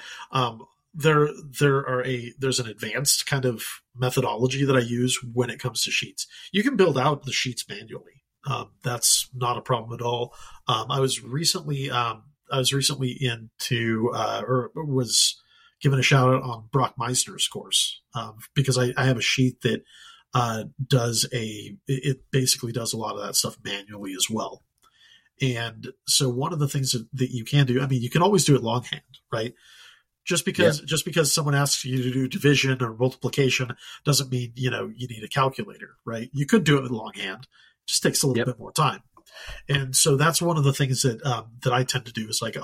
there's an advanced kind of methodology that I use when it comes to sheets. You can build out the sheets manually. That's not a problem at all. I was recently into or was given a shout out on Brock Meisner's course because I have a sheet that basically does a lot of that stuff manually as well. And so one of the things that you can do, I mean, you can always do it longhand, right? Just because someone asks you to do division or multiplication doesn't mean, you need a calculator, right? You could do it with longhand. It just takes a little bit more time. And so that's one of the things that I tend to do is like,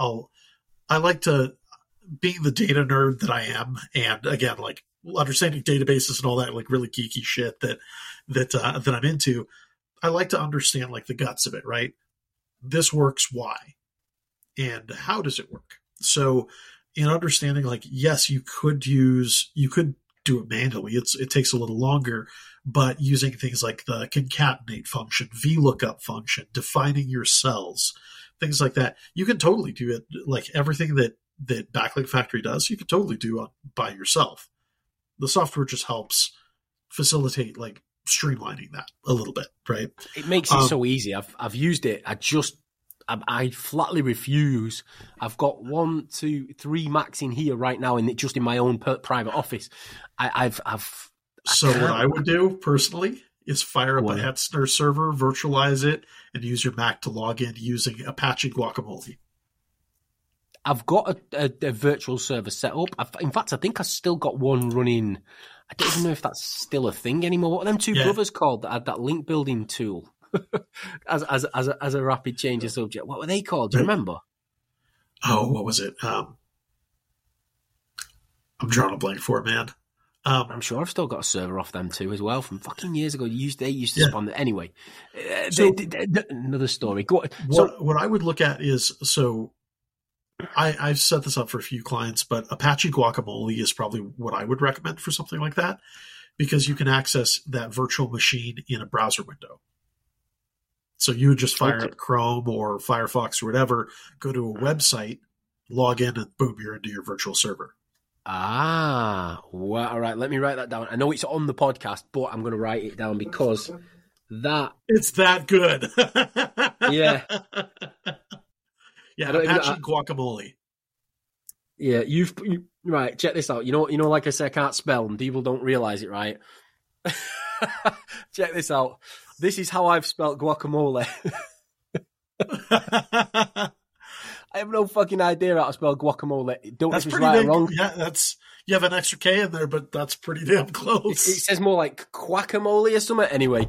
I like to, being the data nerd that I am. And again, like understanding databases and all that, like really geeky shit that I'm into. I like to understand like the guts of it, right? This works. Why? And how does it work? So, in understanding, like, yes, you could do it manually. It takes a little longer, but using things like the concatenate function, VLOOKUP function, defining your cells, things like that, you can totally do it. Like everything that Backlink Factory does, you can totally do by yourself. The software just helps facilitate like streamlining that a little bit, right? It makes it so easy. I've used it. I flatly refuse. I've got 1, 2, 3 Macs in here right now, and just in my own private office. So what I would do personally is fire up a Hetzner server, virtualize it, and use your Mac to log in using Apache Guacamole. I've got a virtual server set up. In fact, I think I've still got one running. I don't even know if that's still a thing anymore. What are them two brothers called that had that link building tool? as a rapid change of subject, what were they called? Do you remember? Oh, what was it? I'm drawing a blank for it, man. I'm sure I've still got a server off them too as well from fucking years ago. They used to spawn it anyway. So, another story. Go on. What I would look at is I've set this up for a few clients, but Apache Guacamole is probably what I would recommend for something like that because you can access that virtual machine in a browser window. So you would just fire up Chrome or Firefox or whatever, go to a website, log in, and boom, you're into your virtual server. All right. Let me write that down. I know it's on the podcast, but I'm going to write it down because it's that good. Yeah. Yeah, Apache Guacamole. Yeah, right, check this out. You know, like I said, I can't spell, and people don't realize it, right? Check this out. This is how I've spelt guacamole. I have no fucking idea how to spell guacamole. Don't know if it's right or wrong. Yeah, you have an extra K in there, but that's pretty damn close. It says more like quackamole or something. Anyway,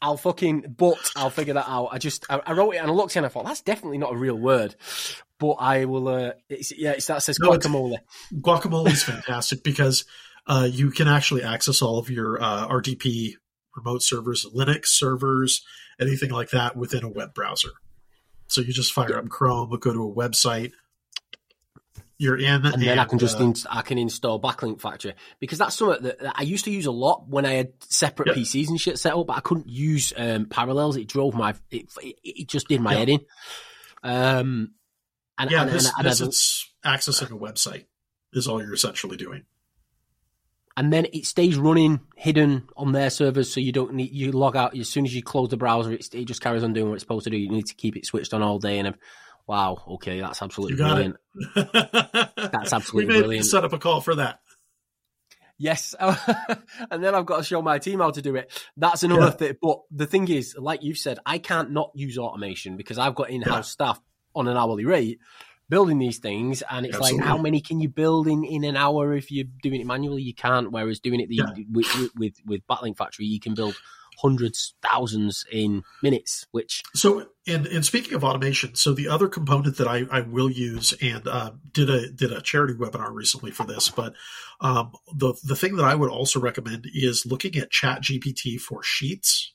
I'll figure that out. I wrote it and I looked and I thought, that's definitely not a real word. But I will, that says guacamole. Guacamole is fantastic because you can actually access all of your RDP remote servers, Linux servers, anything like that within a web browser. So you just fire up Chrome, go to a website, you're in. And then I can I can install Backlink Factory because that's something that I used to use a lot when I had separate PCs and shit set up, but I couldn't use Parallels. It drove it just did my head in. And it's accessing a website. is all you're essentially doing. And then it stays running hidden on their servers, so you don't need, you log out as soon as you close the browser. It just carries on doing what it's supposed to do. You need to keep it switched on all day. And wow, okay, that's absolutely brilliant. That's absolutely brilliant. We may set up a call for that. Yes, and then I've got to show my team how to do it. That's another thing. But the thing is, like you said, I can't not use automation because I've got in-house staff on an hourly rate building these things, and it's like, how many can you build in an hour? If you're doing it manually, you can't. Whereas doing it with Backlink Factory, you can build hundreds, thousands in minutes. Which and speaking of automation, so the other component that I will use, and did a charity webinar recently for this, but the thing that I would also recommend is looking at ChatGPT for Sheets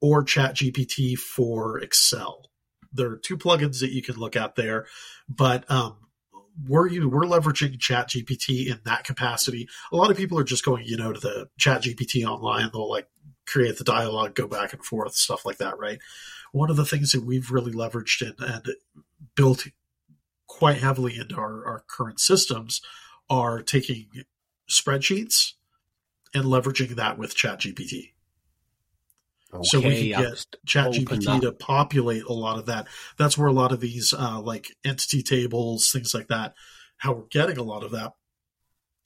or ChatGPT for Excel. There are two plugins that you can look at there, but we're leveraging ChatGPT in that capacity. A lot of people are just going, to the ChatGPT online. They'll create the dialogue, go back and forth, stuff like that, right? One of the things that we've really leveraged and built quite heavily into our current systems are taking spreadsheets and leveraging that with ChatGPT. Okay, so we can get ChatGPT to populate a lot of that. That's where a lot of these entity tables, things like that, how we're getting a lot of that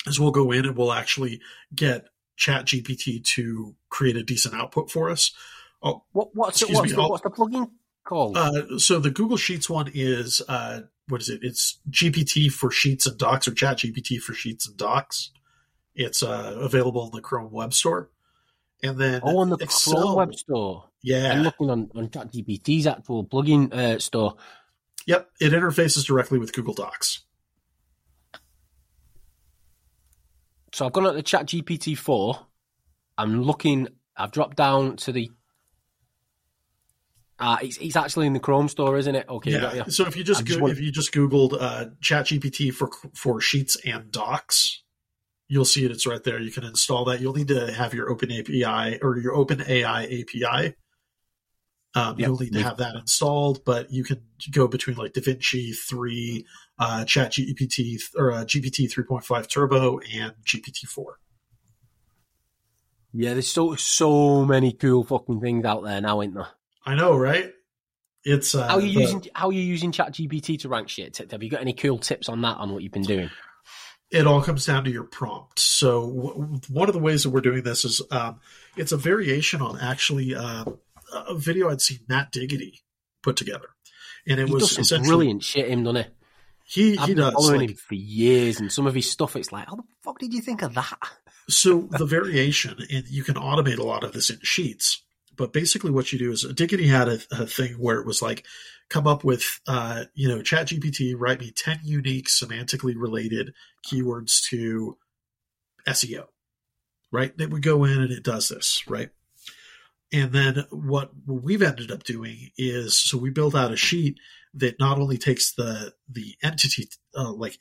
is we'll go in and we'll actually get ChatGPT to create a decent output for us. Oh, what's the plugin called? So the Google Sheets one is, what is it? It's GPT for Sheets and Docs, or ChatGPT for Sheets and Docs. It's available in the Chrome Web Store. And then on the Chrome Web Store. Yeah. I'm looking on ChatGPT's actual plugin store. Yep. It interfaces directly with Google Docs. So I've gone at the ChatGPT 4. I'm looking. I've dropped down to the... it's actually in the Chrome store, isn't it? Okay. Yeah. So if you just Googled ChatGPT for Sheets and Docs... You'll see it. It's right there. You can install that. You'll need to have your OpenAI API. You'll need to have that installed, but you can go between DaVinci 3, ChatGPT, or GPT 3.5 Turbo, and GPT 4. Yeah, there's so many cool fucking things out there now, ain't there? I know, right? It's how are you using ChatGPT to rank shit? Have you got any cool tips on that? On what you've been doing? It all comes down to your prompt. So one of the ways that we're doing this is it's a variation on actually a video I'd seen Matt Diggity put together. And it was does some brilliant shit, him, doesn't he? I've been following him for years, and some of his stuff, it's like, how the fuck did you think of that? So the variation, and you can automate a lot of this in Sheets, but basically what you do is Diggity had a thing where it was come up with, ChatGPT, write me 10 unique semantically related keywords to SEO, right? Then we go in and it does this, right? And then what we've ended up doing is, so we build out a sheet that not only takes the entity,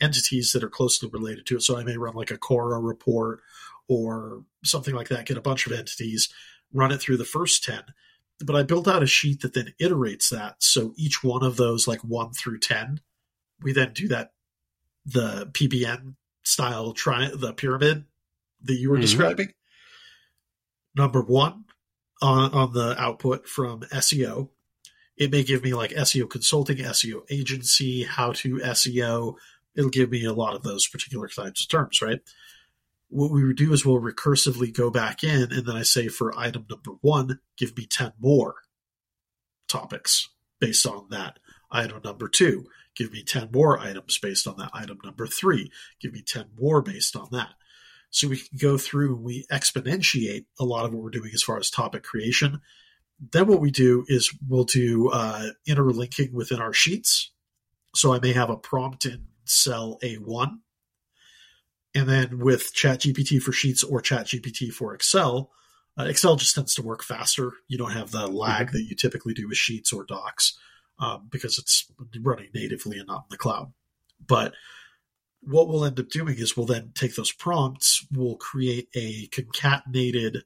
entities that are closely related to it. So I may run a Cora report or something like that, get a bunch of entities, run it through the first 10. But I built out a sheet that then iterates that. So each one of those, 1 through 10, we then do that, the PBN style, the pyramid that you were describing. Number one on the output from SEO, it may give me SEO consulting, SEO agency, how to SEO. It'll give me a lot of those particular types of terms, right? What we would do is we'll recursively go back in, and then I say for item number 1, give me 10 more topics based on that. Item number 2, give me 10 more items based on that. Item number 3, give me 10 more based on that. So we can go through and we exponentiate a lot of what we're doing as far as topic creation. Then what we do is we'll do interlinking within our sheets. So I may have a prompt in cell A1. And then with ChatGPT for Sheets or ChatGPT for Excel, Excel just tends to work faster. You don't have the lag that you typically do with Sheets or Docs because it's running natively and not in the cloud. But what we'll end up doing is we'll then take those prompts, we'll create a concatenated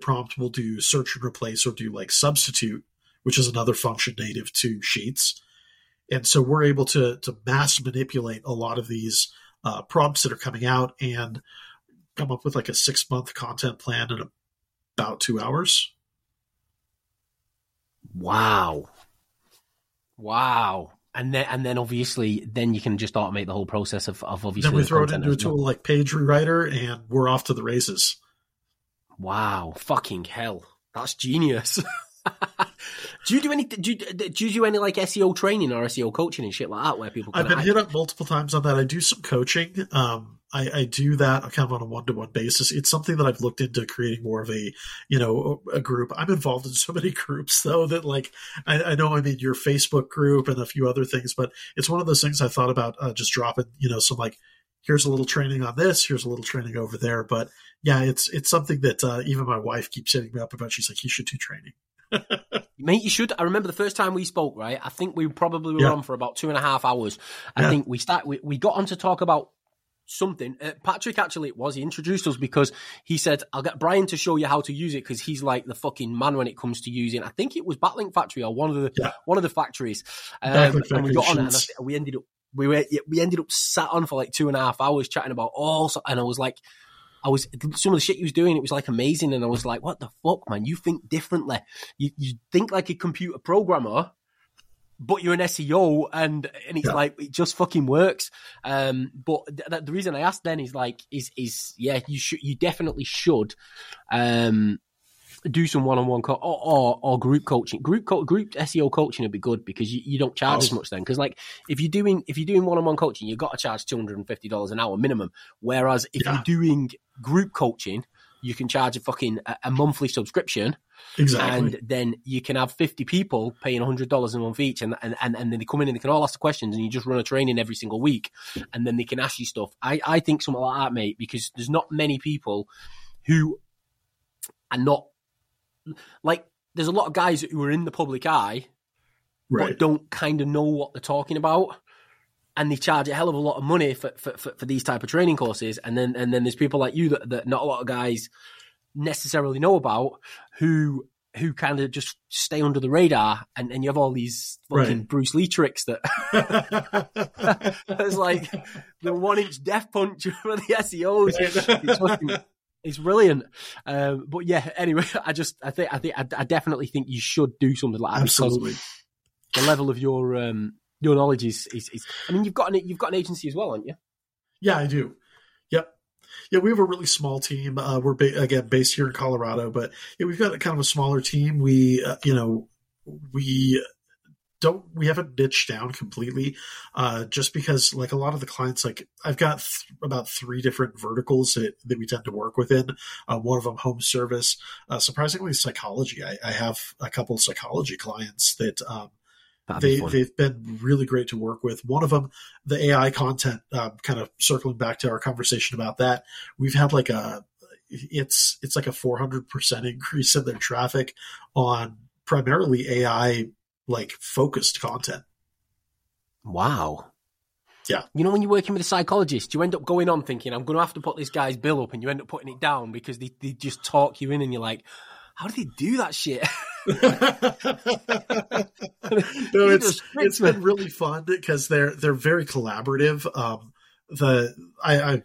prompt. We'll do search and replace or do substitute, which is another function native to Sheets. And so we're able to mass manipulate a lot of these prompts that are coming out and come up with like a 6-month content plan in about 2 hours. Wow. And then obviously then you can just automate the whole process of obviously. Then we throw it into a tool like Page Rewriter and we're off to the races. Wow. Fucking hell. That's genius. Do you do any like SEO training or SEO coaching and shit like that where people can I've been hit up multiple times on that. I do some coaching. I do that kind of on a one-to-one basis. It's something that I've looked into creating more of a group. I'm involved in so many groups though that like, I know I'm in your Facebook group and a few other things, but it's one of those things I thought about just dropping, some like, here's a little training on this, here's a little training over there. But yeah, it's something that even my wife keeps hitting me up about. She's like, you should do training. Mate, you should. I remember the first time we spoke, right? I think we probably were on for about 2.5 hours. I think we got on to talk about something. Patrick, actually, he introduced us because he said, I'll get Brian to show you how to use it because he's like the fucking man when it comes to using, I think it was Backlink Factory or one of the factories. And we got on it and we ended up sat on for like 2.5 hours chatting about all sorts. And I was some of the shit he was doing, it was like amazing. And I was like, what the fuck, man? You think differently. You think like a computer programmer, but you're an SEO and it's like, it just fucking works. But the reason I asked then is you definitely should, do some one-on-one or group coaching. Group SEO coaching would be good because you don't charge as much then. Because like if you're doing one-on-one coaching, you've got to charge $250 an hour minimum. Whereas if you're doing group coaching, you can charge a fucking a monthly subscription. Exactly. And then you can have 50 people paying $100 a month each, and then they come in and they can all ask the questions, and you just run a training every single week, and then they can ask you stuff. I think something like that, mate, because there's not many people who are not. Like, there's a lot of guys who are in the public eye, but don't kind of know what they're talking about, and they charge a hell of a lot of money for these type of training courses. And then there's people like you that not a lot of guys necessarily know about who kind of just stay under the radar, and you have all these fucking Bruce Lee tricks that it's like the 1-inch death punch for the SEOs. It's fucking, it's brilliant, but yeah. Anyway, I definitely think you should do something like that. Absolutely, the level of your knowledge is. I mean, you've got an agency as well, haven't you? Yeah, I do. Yep. Yeah, we have a really small team. We're based here in Colorado, but yeah, we've got kind of a smaller team. We, we haven't niched down completely, just because like a lot of the clients, like I've got about 3 different verticals that we tend to work within. One of them, home service, surprisingly psychology. I have a couple of psychology clients that, they've been really great to work with. One of them, the AI content, kind of circling back to our conversation about that. We've had like it's like a 400% increase in their traffic on primarily AI, like focused content. Wow. Yeah. You know, when you're working with a psychologist, you end up going on thinking, I'm going to have to put this guy's bill up, and you end up putting it down because they just talk you in and you're like, how do they do that shit? No, it's been really fun because they're very collaborative. I've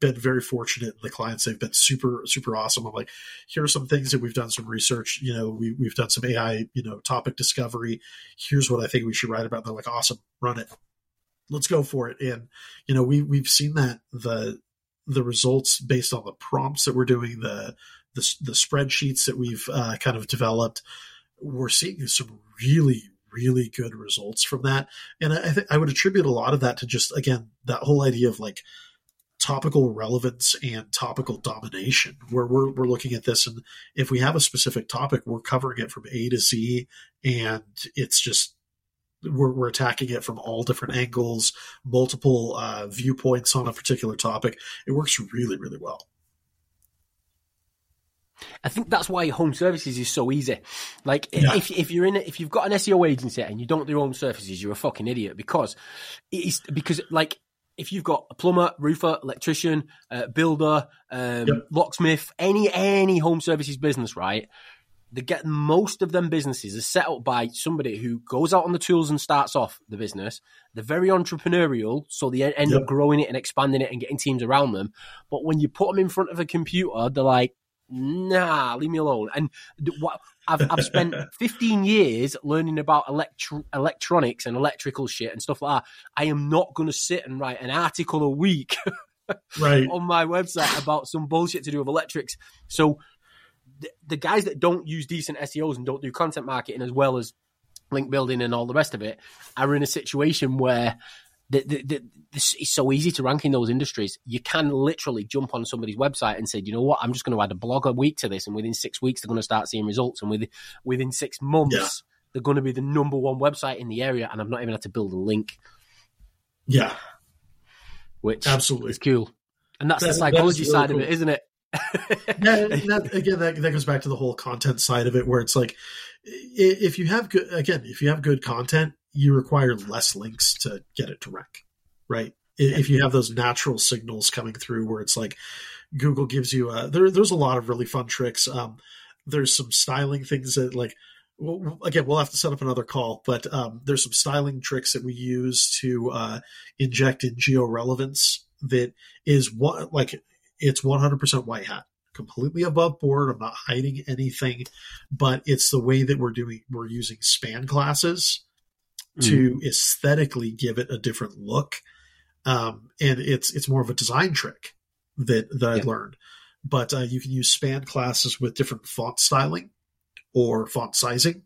been very fortunate in the clients. They've been super, super awesome. I'm like, here are some things that we've done some research. We've done some AI, topic discovery. Here's what I think we should write about. And they're like, awesome, run it. Let's go for it. And, we've seen that the results based on the prompts that we're doing, the spreadsheets that we've kind of developed, we're seeing some really, really good results from that. And I would attribute a lot of that to just, again, that whole idea of like, topical relevance and topical domination, where we're looking at this, and if we have a specific topic, we're covering it from A to Z, and it's just we're attacking it from all different angles, multiple viewpoints on a particular topic. It works really, really well. I think that's why home services is so easy. Like if you've got an SEO agency and you don't do home services, you're a fucking idiot because like. If you've got a plumber, roofer, electrician, builder, locksmith, any home services business, right? they get most of them businesses are set up by somebody who goes out on the tools and starts off the business. They're very entrepreneurial, so they end up growing it and expanding it and getting teams around them. But when you put them in front of a computer, they're like, nah, leave me alone. And what I've spent 15 years learning about electronics and electrical shit and stuff like that. I am not going to sit and write an article a week on my website about some bullshit to do with electrics. So the guys that don't use decent SEOs and don't do content marketing as well as link building and all the rest of it are in a situation where it's so easy to rank in those industries. You can literally jump on somebody's website and say, you know what, I'm just going to add a blog a week to this. And within 6 weeks, they're going to start seeing results. And within 6 months, they're going to be the number one website in the area. And I've not even had to build a link. Yeah. Which absolutely is cool. And that's the psychology really side cool. of it, isn't it? That goes back to the whole content side of it, where it's like, if you have good content, you require less links to get it to rank, right? If you have those natural signals coming through, where it's like Google gives you there's a lot of really fun tricks. There's some styling things that, like, again, we'll have to set up another call, but there's some styling tricks that we use to inject in geo relevance. That is what, like, it's 100% white hat, completely above board. I'm not hiding anything, but it's the way that we're using span classes to aesthetically give it a different look. And it's more of a design trick that I learned, but you can use span classes with different font styling or font sizing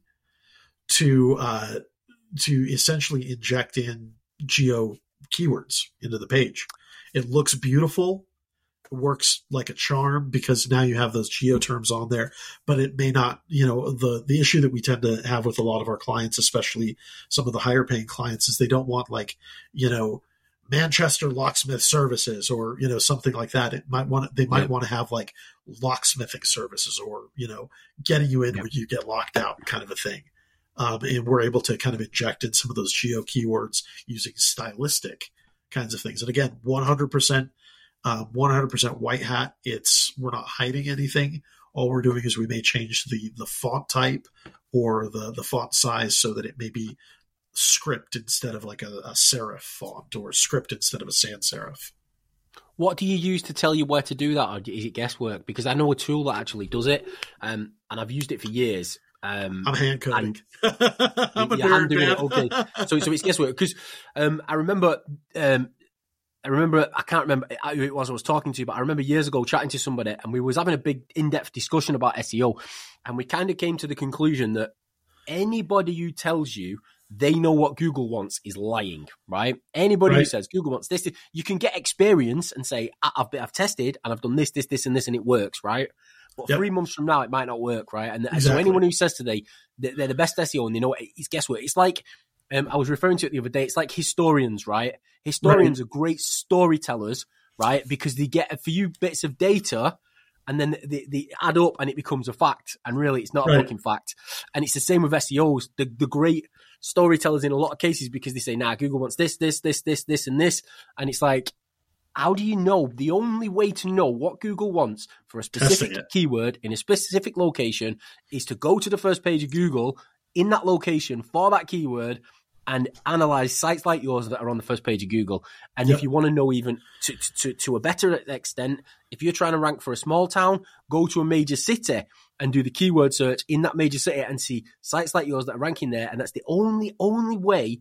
to essentially inject in geo keywords into the page. It looks beautiful. Works like a charm, because now you have those geo terms on there, but it may not, the issue that we tend to have with a lot of our clients, especially some of the higher paying clients, is they don't want, like, Manchester locksmith services or, something like that. They might want to have like locksmithing services or, getting you in where you get locked out kind of a thing. And we're able to kind of inject in some of those geo keywords using stylistic kinds of things. And again, 100% white hat. We're not hiding anything. All we're doing is we may change the font type or the font size so that it may be script instead of like a serif font, or script instead of a sans serif. What do you use to tell you where to do that, or is it guesswork? Because I know a tool that actually does it, and I've used it for years. I'm hand coding. I'm a nerd, man. Okay. So it's guesswork, because I can't remember who it was I was talking to, but I remember years ago chatting to somebody, and we was having a big in-depth discussion about SEO, and we kind of came to the conclusion that anybody who tells you they know what Google wants is lying, right? Anybody who says Google wants this, you can get experience and say, I've tested and I've done this, this, this, and this, and it works, right? But 3 months from now, it might not work, right? And so anyone who says today they're the best SEO and they know it's guesswork, it's like... I was referring to it the other day. It's like historians, right? Historians are great storytellers, right? Because they get a few bits of data and then they add up and it becomes a fact. And really, it's not a fucking fact. And it's the same with SEOs. The great storytellers in a lot of cases, because they say, nah, Google wants this, this, this, this, this, and this. And it's like, how do you know? The only way to know what Google wants for a specific keyword in a specific location is to go to the first page of Google in that location for that keyword and analyze sites like yours that are on the first page of Google. And if you want to know even to a better extent, if you're trying to rank for a small town, go to a major city and do the keyword search in that major city and see sites like yours that are ranking there. And that's the only way.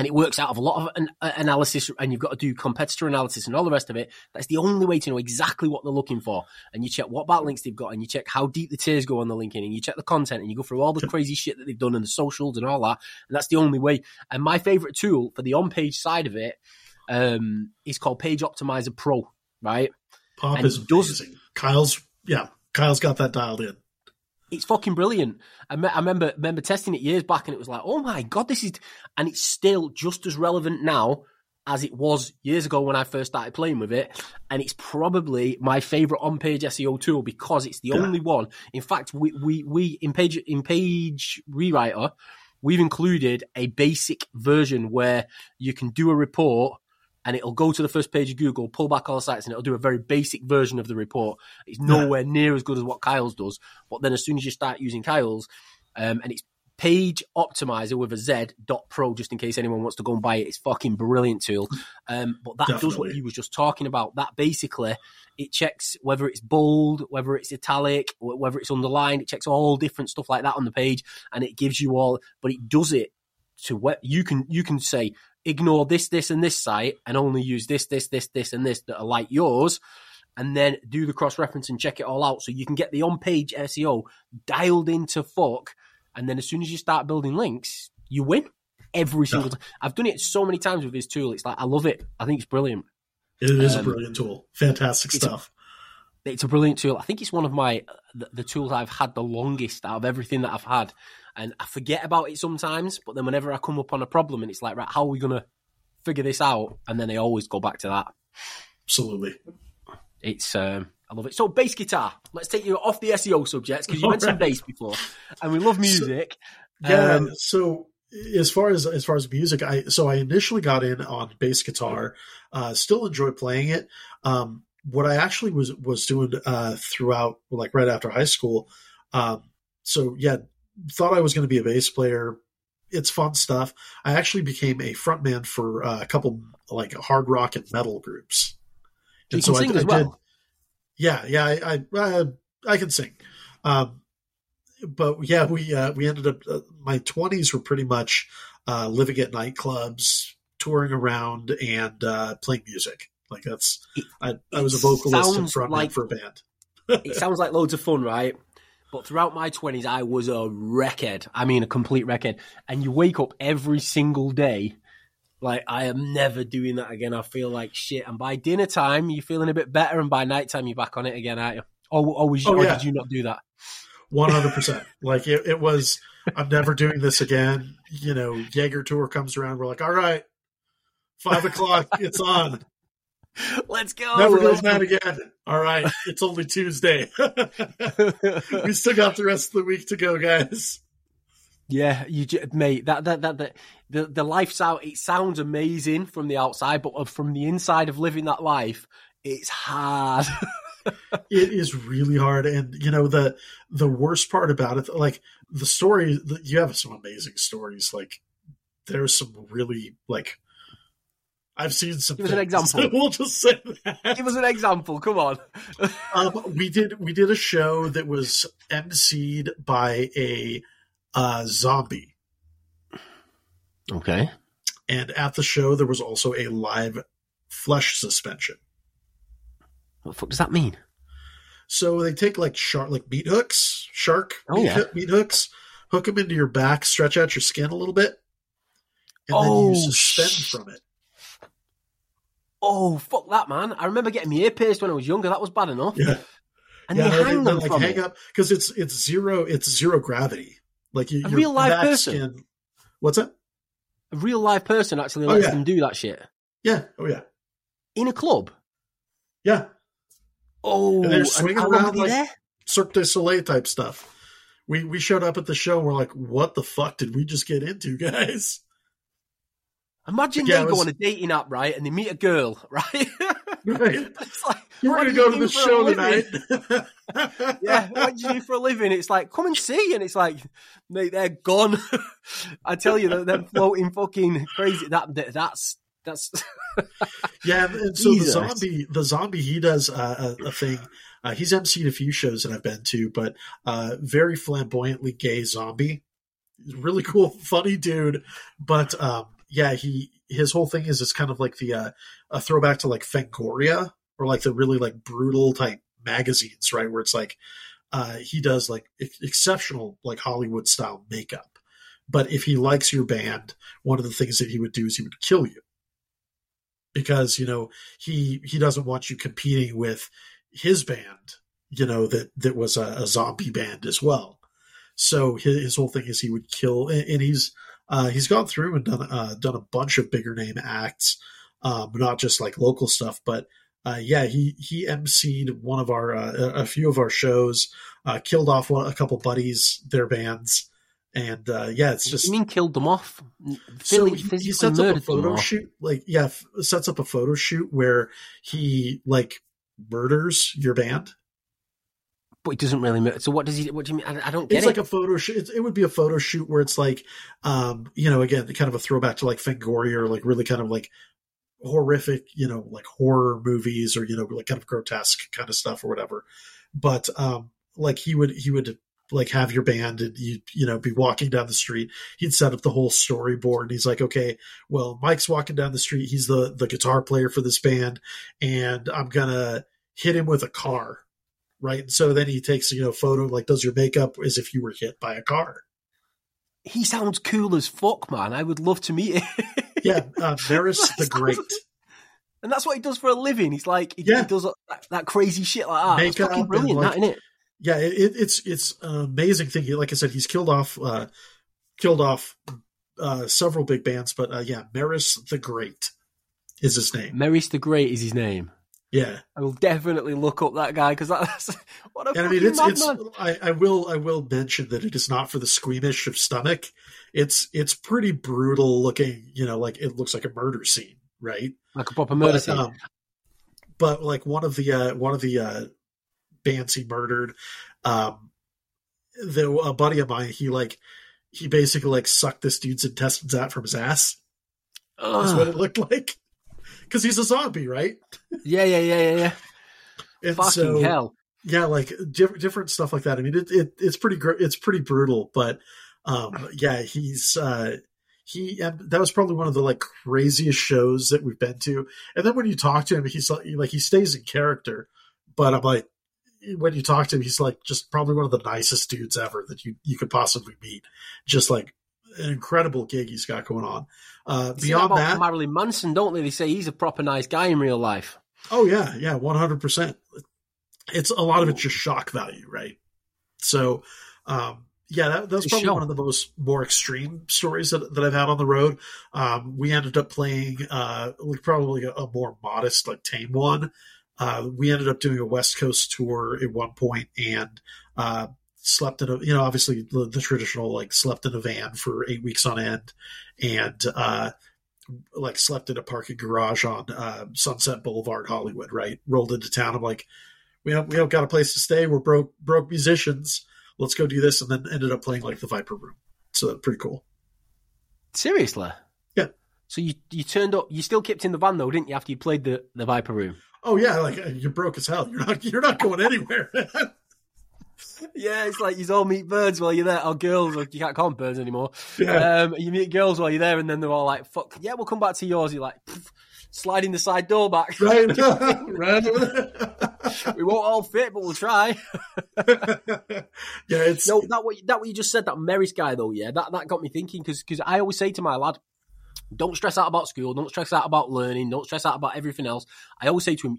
And it works out of a lot of analysis, and you've got to do competitor analysis and all the rest of it. That's the only way to know exactly what they're looking for. And you check what backlinks they've got, and you check how deep the tiers go on the LinkedIn, and you check the content, and you go through all the crazy shit that they've done and the socials and all that. And that's the only way. And my favorite tool for the on-page side of it is called Page Optimizer Pro, right? Pop is amazing. Kyle's got that dialed in. It's fucking brilliant. I remember testing it years back, and it was like, oh my God, this is... And it's still just as relevant now as it was years ago when I first started playing with it. And it's probably my favorite on-page SEO tool, because it's the only one. In fact, we in Page Rewriter, we've included a basic version where you can do a report and it'll go to the first page of Google, pull back all sites, and it'll do a very basic version of the report. It's nowhere near as good as what Kyle's does. But then as soon as you start using Kyle's, and it's Page Optimizer with a Z.pro, just in case anyone wants to go and buy it. It's a fucking brilliant tool. But that does what he was just talking about. That basically, it checks whether it's bold, whether it's italic, whether it's underlined. It checks all different stuff like that on the page, and it gives you all, but it does it to what you can say, ignore this, and this site, and only use this, and this that are like yours. And then do the cross-reference and check it all out. So you can get the on-page SEO dialed into fuck. And then as soon as you start building links, you win every single time. I've done it so many times with this tool. It's like, I love it. I think it's brilliant. It is a brilliant tool. Fantastic stuff. It's a brilliant tool. I think it's one of the tools I've had the longest out of everything that I've had. And I forget about it sometimes, but then whenever I come up on a problem and it's like, right, how are we going to figure this out? And then they always go back to that. Absolutely. It's... I love it. So bass guitar. Let's take you off the SEO subjects because you mentioned bass before, and we love music. So, so as far as music, I initially got in on bass guitar. Still enjoy playing it. What I actually was doing throughout, like right after high school. Thought I was going to be a bass player. It's fun stuff. I actually became a frontman for a couple like hard rock and metal groups. And so I did. Yeah, I can sing, but yeah, we ended up. My 20s were pretty much living at nightclubs, touring around, and playing music. Like that's, I was a vocalist and frontman for a band. It sounds like loads of fun, right? But throughout my 20s, I was a wreckhead. I mean, a complete wreckhead. And you wake up every single day. Like, I am never doing that again. I feel like shit. And by dinner time, you're feeling a bit better. And by nighttime, you're back on it again, aren't you? Or did you not do that? 100%. Like, it was, I'm never doing this again. You know, Jaeger Tour comes around. We're like, all right, 5:00, it's on. Let's go. Never doing that again. All right, it's only Tuesday. We still got the rest of the week to go, guys. Yeah, mate. The lifestyle. It sounds amazing from the outside, but from the inside of living that life, it's hard. It is really hard, and you know the worst part about it. Like the story, you have some amazing stories. Like there's some really like I've seen some. Give us an example. We'll just say that. Give us an example. Come on. We did a show that was emceed by a. Zombie. Okay. And at the show, there was also a live flesh suspension. What the fuck does that mean? So they take meat hooks, hook them into your back, stretch out your skin a little bit, and then you suspend from it. Oh, fuck that, man. I remember getting my ear pierced when I was younger. That was bad enough. Yeah. And they hang them from it. Because it's zero gravity. Like a real live person. What's that? A real live person actually lets them do that shit. Yeah. Oh yeah. In a club. Yeah. Oh. And they're swinging around like there? Cirque du Soleil type stuff. We showed up at the show. And we're like, what the fuck did we just get into, guys? Imagine they go on a dating app, right, and they meet a girl, right? Right. It's like, you're going to go to the show tonight. Yeah, what do you do for a living? It's like, come and see. And it's like, mate, they're gone. I tell you, they're floating fucking crazy. That's. Yeah, and so the zombie, he does a thing. He's emceed a few shows that I've been to, but very flamboyantly gay zombie. Really cool, funny dude. But yeah, his whole thing is it's kind of like the a throwback to like Fangoria or like the really like brutal type magazines, right? Where it's like he does like exceptional like Hollywood style makeup. But if he likes your band, one of the things that he would do is he would kill you because, you know, he doesn't want you competing with his band, you know, that was a zombie band as well. So his whole thing is he would kill, and he's gone through and done a bunch of bigger name acts, not just like local stuff, but he emceed one of our a few of our shows, killed off a couple buddies, their bands, And yeah, it's just. You mean killed them off? He sets up a photo shoot, sets up a photo shoot where he murders your band. But it doesn't really matter. So what do you mean? I don't get it. It's like a photo shoot. It would be a photo shoot where it's again, kind of a throwback to Fangoria or really kind of horrific, horror movies or, kind of grotesque kind of stuff or whatever. But he would have your band and you'd be walking down the street. He'd set up the whole storyboard and he's like, okay, well, Mike's walking down the street. He's the guitar player for this band and I'm going to hit him with a car. Right. And so then he takes, photo, does your makeup as if you were hit by a car. He sounds cool as fuck, man. I would love to meet him. Yeah. Maris the Great. And that's what he does for a living. He's he does that crazy shit like that. Makeup, it's fucking brilliant, that, isn't it? Yeah, it's an amazing thing. Like I said, he's killed off several big bands, but Maris the Great is his name. Maris the Great is his name. Yeah, I will definitely look up that guy because that's what a madman. I will mention that it is not for the squeamish of stomach. It's pretty brutal looking. It looks like a murder scene, right? Like a proper murder scene. But one of the bands he murdered, a buddy of mine, he basically sucked this dude's intestines out from his ass. That's what it looked like. Because he's a zombie, right? Yeah. Fucking hell. Yeah, different stuff like that. I mean, it's pretty brutal, but he's that was probably one of the craziest shows that we've been to. And then when you talk to him, he's he stays in character, but I'm when you talk to him, he's just probably one of the nicest dudes ever that you could possibly meet. Just an incredible gig he's got going on. Beyond that, Marilyn Manson, don't they? They say he's a proper nice guy in real life. Oh yeah, 100%. It's a lot of it's just shock value, right? So, that's probably one of the more extreme stories that I've had on the road. We ended up playing probably a more modest, tame one. We ended up doing a West Coast tour at one point and slept in a, obviously the traditional, slept in a van for 8 weeks on end and, slept in a parking garage on Sunset Boulevard, Hollywood, right? Rolled into town. I'm we don't got a place to stay. We're broke musicians. Let's go do this. And then ended up playing the Viper Room. So pretty cool. Seriously? Yeah. So you turned up, you still kept in the van though, didn't you? After you played the Viper Room? Oh yeah. You're broke as hell. You're not going anywhere. Yeah, it's you all meet birds while you're there, or girls, or you can't call them birds anymore. Yeah. You meet girls while you're there, and then they're all fuck, yeah, we'll come back to yours. You're sliding the side door back. Right. Right. We won't all fit, but we'll try. What you just said, that Mary's guy, though, yeah, that got me thinking, because I always say to my lad, don't stress out about school, don't stress out about learning, don't stress out about everything else. I always say to him,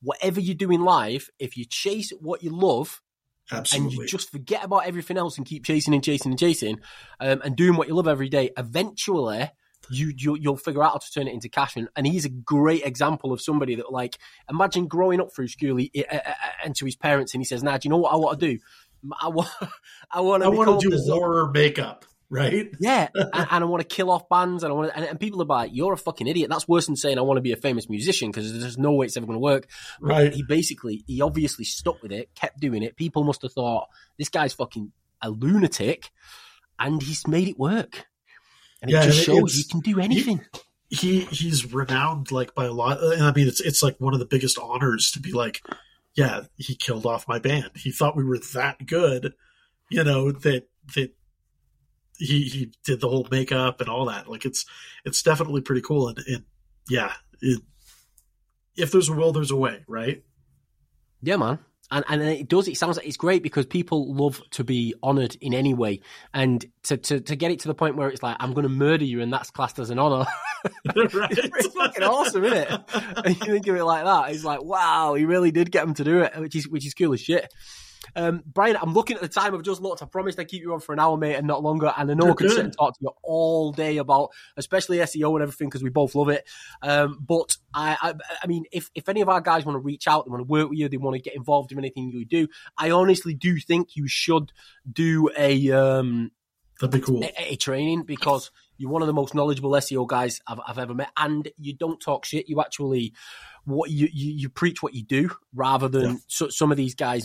whatever you do in life, if you chase what you love, absolutely. And you just forget about everything else and keep chasing and chasing and chasing and doing what you love every day. Eventually, you'll figure out how to turn it into cash. And he's a great example of somebody that, imagine growing up through school and to his parents, and he says, nah, do you know what I want to do? I want to do horror makeup, right? Yeah, and I want to kill off bands. And and people are you're a fucking idiot. That's worse than saying I want to be a famous musician, because there's no way it's ever going to work. Right. But he obviously stuck with it, kept doing it. People must have thought, this guy's fucking a lunatic, and he's made it work. And it just shows you can do anything. He's renowned by a lot. And I mean, it's one of the biggest honors to be he killed off my band. He thought we were that good, that he did the whole makeup and all that. It's definitely pretty cool. And yeah, if there's a will, there's a way, right? Yeah, man. And it does. It sounds like it's great, because people love to be honored in any way. And to get it to the point where it's I'm going to murder you, and that's classed as an honor. Right. It's fucking awesome, isn't it? And you think of it like that. It's wow, he really did get him to do it, which is cool as shit. Brian, I'm looking at the time. I've just looked. I promised I'd keep you on for an hour, mate, and not longer. And I know I could sit and talk to you all day about, especially SEO and everything, because we both love it. But I mean, if any of our guys want to reach out, they want to work with you, they want to get involved in anything you do, I honestly do think you should do a That'd be cool. A training, because you're one of the most knowledgeable SEO guys I've ever met, and you don't talk shit. You actually, what you preach what you do, rather than some of these guys.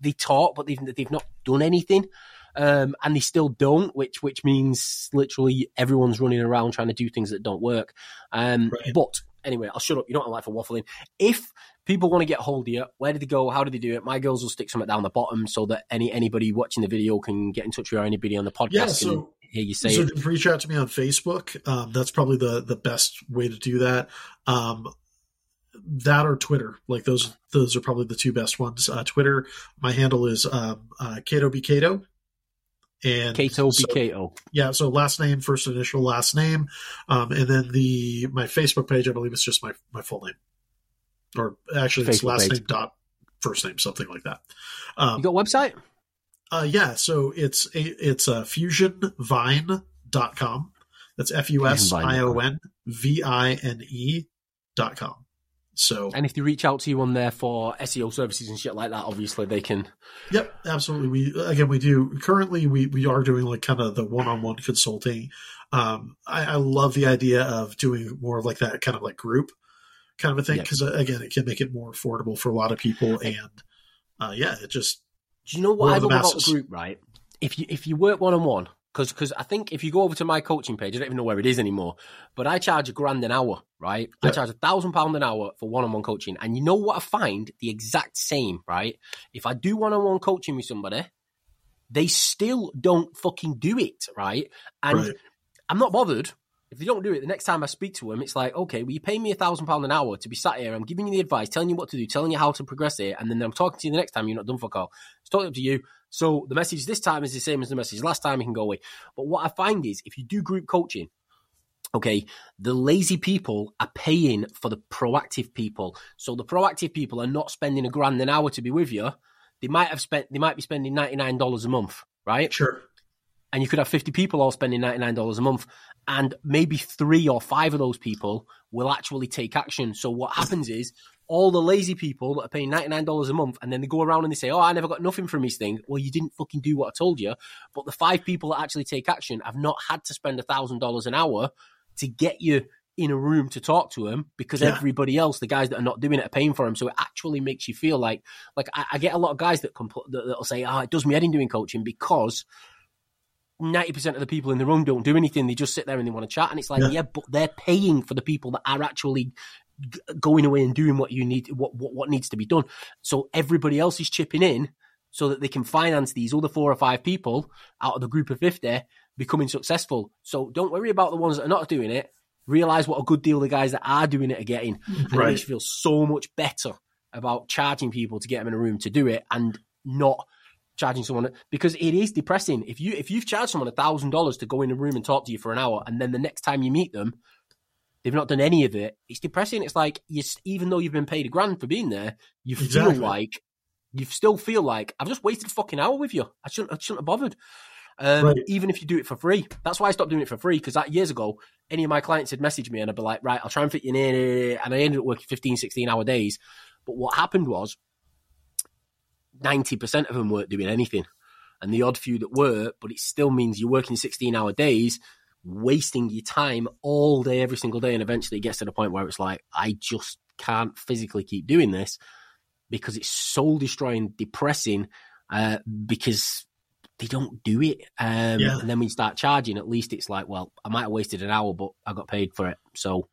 They talk, but they've not done anything, and they still don't. Which means literally everyone's running around trying to do things that don't work. Right. But anyway, I'll shut up. You don't have life for waffling. If people want to get hold of you, where did they go? How did they do it? My girls will stick something down the bottom so that anybody watching the video can get in touch with you, or anybody on the podcast can hear you say it. Reach out to me on Facebook. That's probably the best way to do that. That or Twitter, like those are probably the two best ones. Twitter, my handle is Kato B Kato, and Kato B Kato. Yeah, so last name, first initial, last name, and then my Facebook page. I believe it's just my full name, or actually it's last name dot first name, something like that. You got a website? Yeah, so it's fusionvine.com. That's fusionvine.com. So, and if they reach out to you on there for SEO services and shit like that, obviously they can. Yep, absolutely. We do. Currently, we are doing like kind of the one-on-one consulting. I love the idea of doing more of like that kind of like group kind of a thing, because again, it can make it more affordable for a lot of people. And it just. Do you know what I love about the group? Right, if you work one-on-one, because I think if you go over to my coaching page, I don't even know where it is anymore, but I charge £1,000 an hour, right? Yeah. I charge £1,000 an hour for one-on-one coaching. And you know what I find? The exact same, right? If I do one-on-one coaching with somebody, they still don't fucking do it, right? And I'm not bothered. If they don't do it, the next time I speak to them, it's like, okay, well, you pay me £1,000 an hour to be sat here. I'm giving you the advice, telling you what to do, telling you how to progress here. And then I'm talking to you the next time. You're not done fuck all. It's totally up to you. So the message this time is the same as the message last time. It can go away. But what I find is if you do group coaching, okay, the lazy people are paying for the proactive people. So the proactive people are not spending £1,000 an hour to be with you. They might be spending $99 a month, right? Sure. And you could have 50 people all spending $99 a month, and maybe 3 or 5 of those people will actually take action. So what happens is all the lazy people that are paying $99 a month, and then they go around and they say, oh, I never got nothing from this thing. Well, you didn't fucking do what I told you. But the 5 people that actually take action have not had to spend $1,000 an hour to get you in a room to talk to them, because everybody else, the guys that are not doing it, are paying for them. So it actually makes you feel like I get a lot of guys that that'll say, oh, it does me head in doing coaching, because 90% of the people in the room don't do anything. They just sit there and they want to chat. And it's like, but they're paying for the people that are actually going away and doing what you need, what needs to be done. So everybody else is chipping in so that they can finance these other 4 or 5 people out of the group of 50 becoming successful. So don't worry about the ones that are not doing it. Realize what a good deal the guys that are doing it are getting. And it makes you feel so much better about charging people to get them in a room to do it, and not charging someone, because it is depressing. If you've charged someone $1,000 to go in a room and talk to you for an hour, and then the next time you meet them, they've not done any of it, it's depressing. It's like, even though you've been paid $1,000 for being there, you feel like, you still feel like, I've just wasted a fucking hour with you. I shouldn't have bothered. Even if you do it for free. That's why I stopped doing it for free, because years ago, any of my clients had messaged me and I'd be like, right, I'll try and fit you in. And I ended up working 15, 16-hour days. But what happened was, 90% of them weren't doing anything, and the odd few that were, but it still means you're working 16-hour days, wasting your time all day, every single day. And eventually it gets to the point where it's like, I just can't physically keep doing this, because it's soul destroying, depressing, because they don't do it. And then when you start charging, at least it's like, well, I might have wasted an hour, but I got paid for it. So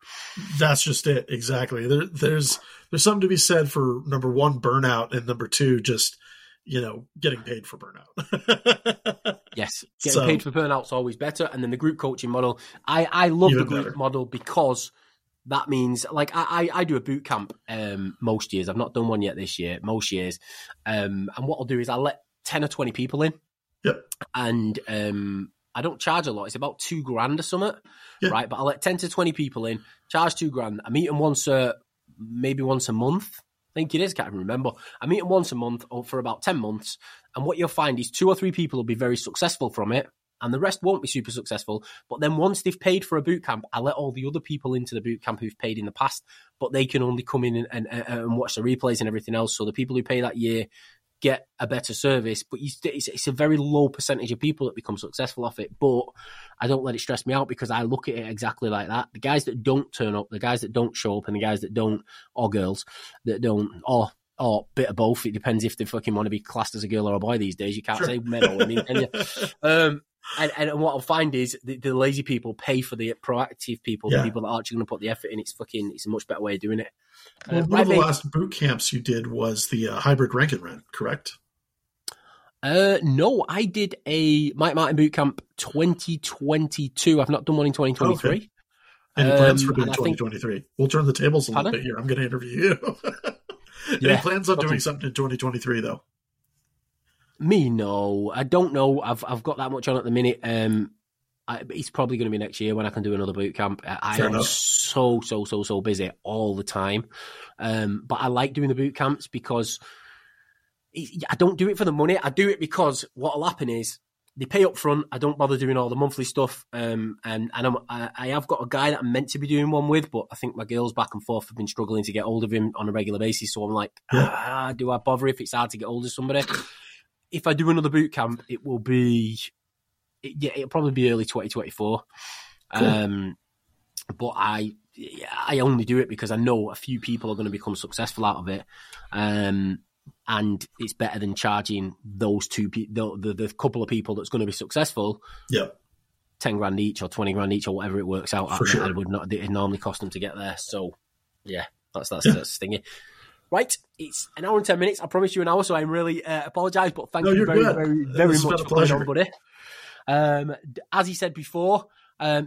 that's just it. Exactly. There's something to be said for, number one, burnout, and number two, just, getting paid for burnout. Yes. Getting paid for burnout's always better. And then the group coaching model, I love the group model, because that means, like, I do a boot camp most years. I've not done one yet this year, most years. And what I'll do is I'll let 10 or 20 people in. Yep. And I don't charge a lot. It's about $2,000 or something, right? But I let 10 to 20 people in, charge $2,000. I meet them maybe once a month. I think it is. I can't even remember. I meet them once a month or for about 10 months. And what you'll find is 2 or 3 people will be very successful from it, and the rest won't be super successful. But then once they've paid for a boot camp, I let all the other people into the boot camp who've paid in the past, but they can only come in and watch the replays and everything else. So the people who pay that year get a better service, but it's a very low percentage of people that become successful off it. But I don't let it stress me out because I look at it exactly like that. The guys that don't turn up, the guys that don't show up, and the guys that don't, or girls that don't, or bit of both. It depends if they fucking want to be classed as a girl or a boy these days. You can't say men or women. And what I'll find is the lazy people pay for the proactive people, the people that are actually going to put the effort in. It's a much better way of doing it. Well, one of the last boot camps you did was the hybrid rank and run, correct? No, I did a Mike Martin boot camp 2022. I've not done one in 2023. Okay. Any plans for doing 2023? We'll turn the tables a little bit here. I'm going to interview you. Any plans on doing something in 2023 though? Me, no. I don't know. I've got that much on at the minute. It's probably going to be next year when I can do another boot camp. I am so busy all the time. But I like doing the boot camps because I don't do it for the money. I do it because what will happen is they pay up front. I don't bother doing all the monthly stuff. And I have got a guy that I'm meant to be doing one with, but I think my girls back and forth have been struggling to get hold of him on a regular basis. So I'm like, do I bother if it's hard to get hold of somebody? If I do another boot camp, it'll probably be early 2024. Cool. But I only do it because I know a few people are going to become successful out of it. And it's better than charging those two people, the couple of people that's going to be successful. Yeah. 10 grand each or 20 grand each or whatever it works out. I would not, it normally cost them to get there. So yeah, that's thingy. Right, it's an hour and 10 minutes. I promised you an hour, so I really apologise, but thank you very, very much for coming on, buddy. As he said before,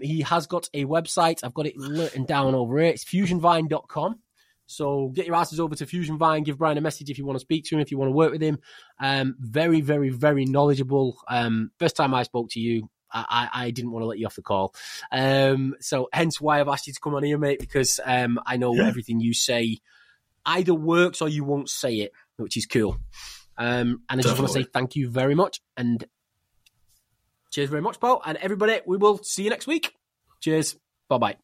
he has got a website. I've got it written down over here. It's fusionvine.com. So get your asses over to Fusion Vine. Give Brian a message if you want to speak to him, if you want to work with him. Very, very, very knowledgeable. First time I spoke to you, I didn't want to let you off the call. So hence why I've asked you to come on here, mate, because I know everything you say either works or you won't say it, which is cool. And I just want to say thank you very much and cheers very much, Paul. And everybody, we will see you next week. Cheers. Bye-bye.